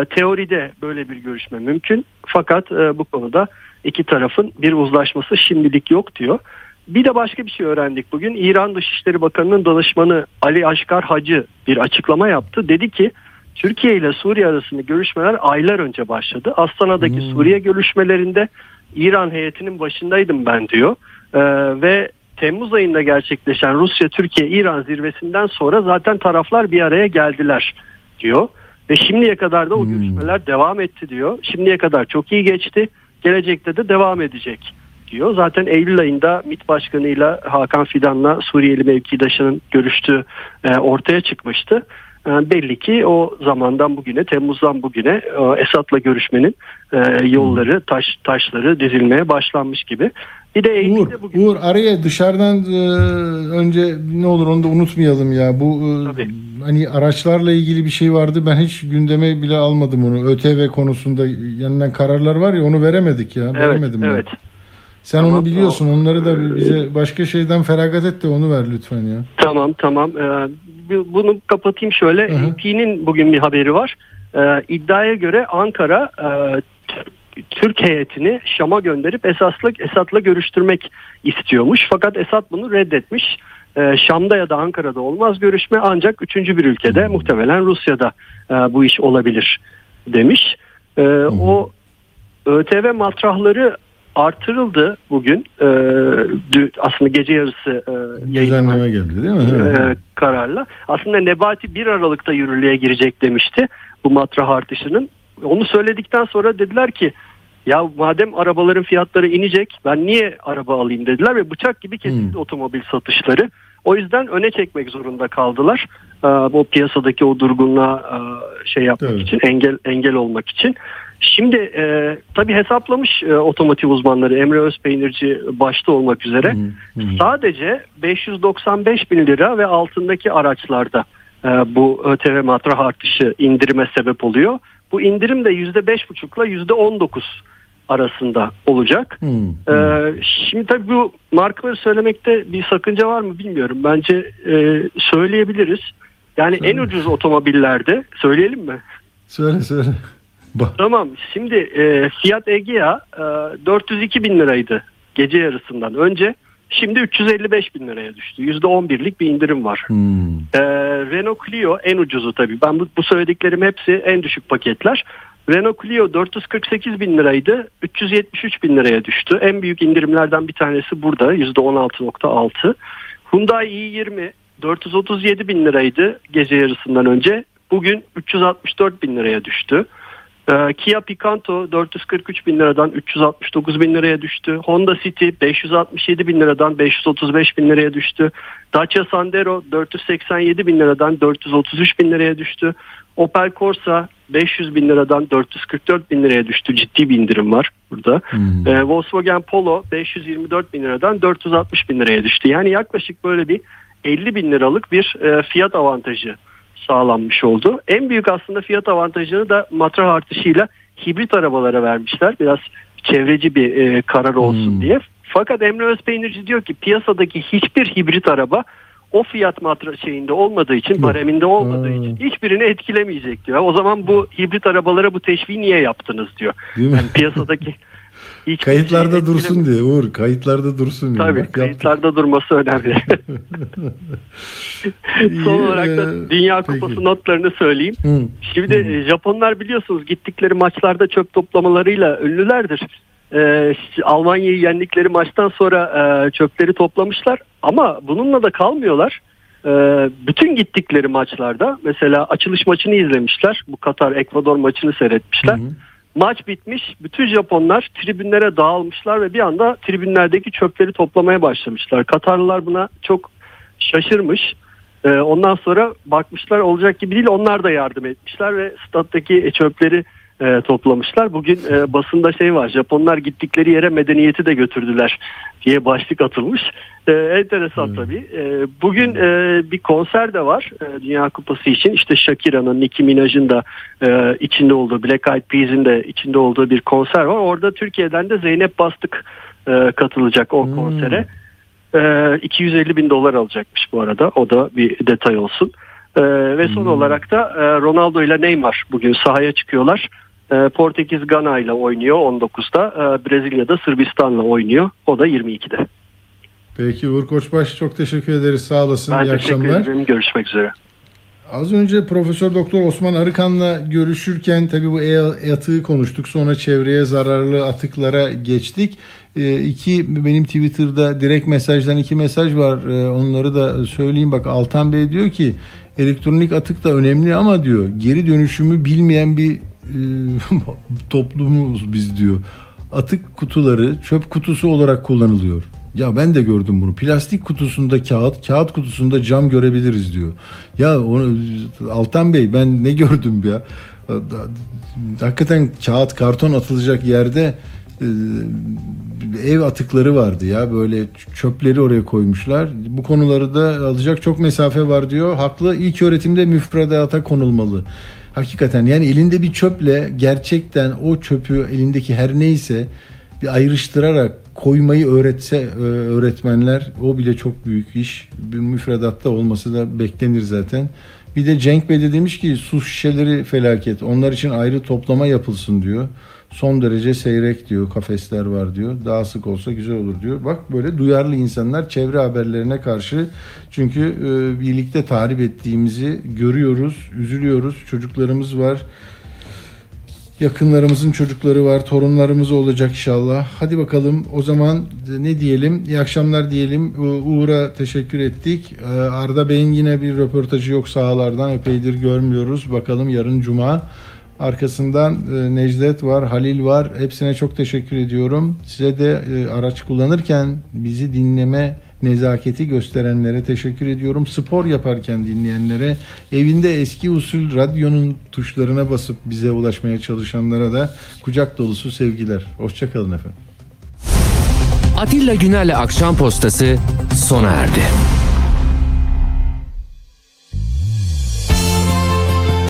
Teoride böyle bir görüşme mümkün fakat bu konuda iki tarafın bir uzlaşması şimdilik yok diyor. Bir de başka bir şey öğrendik bugün. İran Dışişleri Bakanı'nın danışmanı Ali Aşkar Hacı bir açıklama yaptı. Dedi ki Türkiye ile Suriye arasında görüşmeler aylar önce başladı. Astana'daki Suriye görüşmelerinde İran heyetinin başındaydım ben diyor. Ve Temmuz ayında gerçekleşen Rusya-Türkiye-İran zirvesinden sonra zaten taraflar bir araya geldiler diyor. Ve şimdiye kadar da o görüşmeler devam etti diyor. Şimdiye kadar çok iyi geçti. Gelecekte de devam edecek diyor. Zaten Eylül ayında MİT Başkanı'yla Hakan Fidan'la Suriyeli mevkidaşının görüştüğü ortaya çıkmıştı. Belli ki o zamandan bugüne, Temmuz'dan bugüne Esad'la görüşmenin yolları, taşları dizilmeye başlanmış gibi. Bir de Eylül'de bugün... Uğur araya dışarıdan önce ne olur onu da unutmayalım ya. Bu hani araçlarla ilgili bir şey vardı. Ben hiç gündeme bile almadım onu. ÖTV konusunda yeniden kararlar var ya, onu veremedik ya. Evet. Sen tamam, onu biliyorsun. Tamam. Onları da bize başka şeyden feragat et de onu ver lütfen ya. Tamam. Bunu kapatayım şöyle. EP'nin bugün bir haberi var. İddiaya göre Ankara Türk heyetini Şam'a gönderip Esad'la görüştürmek istiyormuş. Fakat Esad bunu reddetmiş. Şam'da ya da Ankara'da olmaz görüşme, ancak 3. bir ülkede muhtemelen Rusya'da bu iş olabilir demiş. O ÖTV matrahları artırıldı bugün. Aslında gece yarısı düzenleme geldi değil mi? Kararla. Aslında Nebati 1 Aralık'ta yürürlüğe girecek demişti bu matrah artışının. Onu söyledikten sonra dediler ki ya madem arabaların fiyatları inecek ben niye araba alayım dediler ve bıçak gibi kesildi otomobil satışları. O yüzden öne çekmek zorunda kaldılar. O piyasadaki o durgunluğa şey yapmak için, engel olmak için. Şimdi tabii hesaplamış otomotiv uzmanları, Emre Özpeynirci başta olmak üzere sadece 595 bin lira ve altındaki araçlarda bu ÖTV matrah artışı indirime sebep oluyor. Bu indirim de %5,5'la %19 arasında olacak. Şimdi tabii bu markaları söylemekte bir sakınca var mı bilmiyorum. Bence söyleyebiliriz. Yani en ucuz otomobillerde söyleyelim mi? Söyle. Tamam. Şimdi Fiat Egea 402 bin liraydı gece yarısından önce. Şimdi 355 bin liraya düştü. %11'lik bir indirim var. Renault Clio en ucuzu tabii. Ben bu söylediklerim hepsi en düşük paketler. Renault Clio 448 bin liraydı. 373 bin liraya düştü. En büyük indirimlerden bir tanesi burada. %16.6. Hyundai i20 437 bin liraydı gece yarısından önce. Bugün 364 bin liraya düştü. Kia Picanto 443 bin liradan 369 bin liraya düştü. Honda City 567 bin liradan 535 bin liraya düştü. Dacia Sandero 487 bin liradan 433 bin liraya düştü. Opel Corsa 500 bin liradan 444 bin liraya düştü. Ciddi bir indirim var burada. Volkswagen Polo 524 bin liradan 460 bin liraya düştü. Yani yaklaşık böyle bir 50 bin liralık bir fiyat avantajı sağlanmış oldu. En büyük aslında fiyat avantajını da matrah artışıyla hibrit arabalara vermişler. Biraz çevreci bir karar olsun diye. Fakat Emre Özpeynirci diyor ki piyasadaki hiçbir hibrit araba o fiyat matrah şeyinde olmadığı için, bareminde olmadığı için hiçbirini etkilemeyecek diyor. O zaman bu hibrit arabalara bu teşviği niye yaptınız diyor. Yani piyasadaki kayıtlarda dursun diye Uğur, kayıtlarda dursun diye. Tabii kayıtlarda durması önemli. Son olarak da Dünya Kupası notlarını söyleyeyim. Şimdi Japonlar biliyorsunuz gittikleri maçlarda çöp toplamalarıyla ünlülerdir. Almanya'yı yendikleri maçtan sonra çöpleri toplamışlar ama bununla da kalmıyorlar. Bütün gittikleri maçlarda mesela açılış maçını izlemişler. Bu Katar-Ekvador maçını seyretmişler. Maç bitmiş, bütün Japonlar tribünlere dağılmışlar ve bir anda tribünlerdeki çöpleri toplamaya başlamışlar. Katarlılar buna çok şaşırmış. Ondan sonra bakmışlar olacak gibi değil, onlar da yardım etmişler ve stattaki çöpleri toplamışlar. Bugün basında şey var, Japonlar gittikleri yere medeniyeti de götürdüler diye başlık atılmış. Enteresan tabii. Bugün bir konser de var Dünya Kupası için. İşte Shakira'nın, Nicki Minaj'ın da içinde olduğu, Black Eyed Peas'in de içinde olduğu bir konser var. Orada Türkiye'den de Zeynep Bastık katılacak o konsere. 250.000 dolar alacakmış bu arada. O da bir detay olsun. Ve son olarak da Ronaldo ile Neymar bugün sahaya çıkıyorlar. Portekiz Gana ile oynuyor 19'da. Brezilya'da Sırbistan'la oynuyor. O da 22'de. Peki Uğur Koçbaş, çok teşekkür ederiz. Sağ olasın. Ben iyi teşekkür ederim. Görüşmek üzere. Az önce Profesör Doktor Osman Arıkan'la görüşürken tabii bu atığı konuştuk. Sonra çevreye zararlı atıklara geçtik. Benim Twitter'da direkt mesajdan iki mesaj var. Onları da söyleyeyim. Bak, Altan Bey diyor ki elektronik atık da önemli ama diyor geri dönüşümü bilmeyen bir toplumuz biz diyor. Atık kutuları çöp kutusu olarak kullanılıyor. Ya ben de gördüm bunu. Plastik kutusunda kağıt, kağıt kutusunda cam görebiliriz diyor. Ya Altan Bey, ben ne gördüm ya? Hakikaten kağıt, karton atılacak yerde ev atıkları vardı ya. Böyle çöpleri oraya koymuşlar. Bu konuları da alacak çok mesafe var diyor. Haklı. İlk öğretimde müfredata konulmalı. Hakikaten yani elinde bir çöple gerçekten o çöpü, elindeki her neyse bir ayrıştırarak koymayı öğretse öğretmenler, o bile çok büyük iş. Bir müfredatta olması da beklenir zaten. Bir de Cenk Bey de demiş ki su şişeleri felaket. Onlar için ayrı toplama yapılsın diyor. Son derece seyrek diyor. Kafesler var diyor. Daha sık olsa güzel olur diyor. Bak, böyle duyarlı insanlar çevre haberlerine karşı. Çünkü birlikte tahrip ettiğimizi görüyoruz, üzülüyoruz. Çocuklarımız var. Yakınlarımızın çocukları var, torunlarımız olacak inşallah. Hadi bakalım o zaman ne diyelim, iyi akşamlar diyelim. Uğur'a teşekkür ettik. Arda Bey'in yine bir röportajı yok sahalardan, epeydir görmüyoruz. Bakalım yarın Cuma. Arkasından Necdet var, Halil var. Hepsine çok teşekkür ediyorum. Size de araç kullanırken bizi dinleme nezaketi gösterenlere teşekkür ediyorum. Spor yaparken dinleyenlere, evinde eski usul radyonun tuşlarına basıp bize ulaşmaya çalışanlara da kucak dolusu sevgiler. Hoşçakalın efendim. Atilla Güner'le Akşam Postası sona erdi.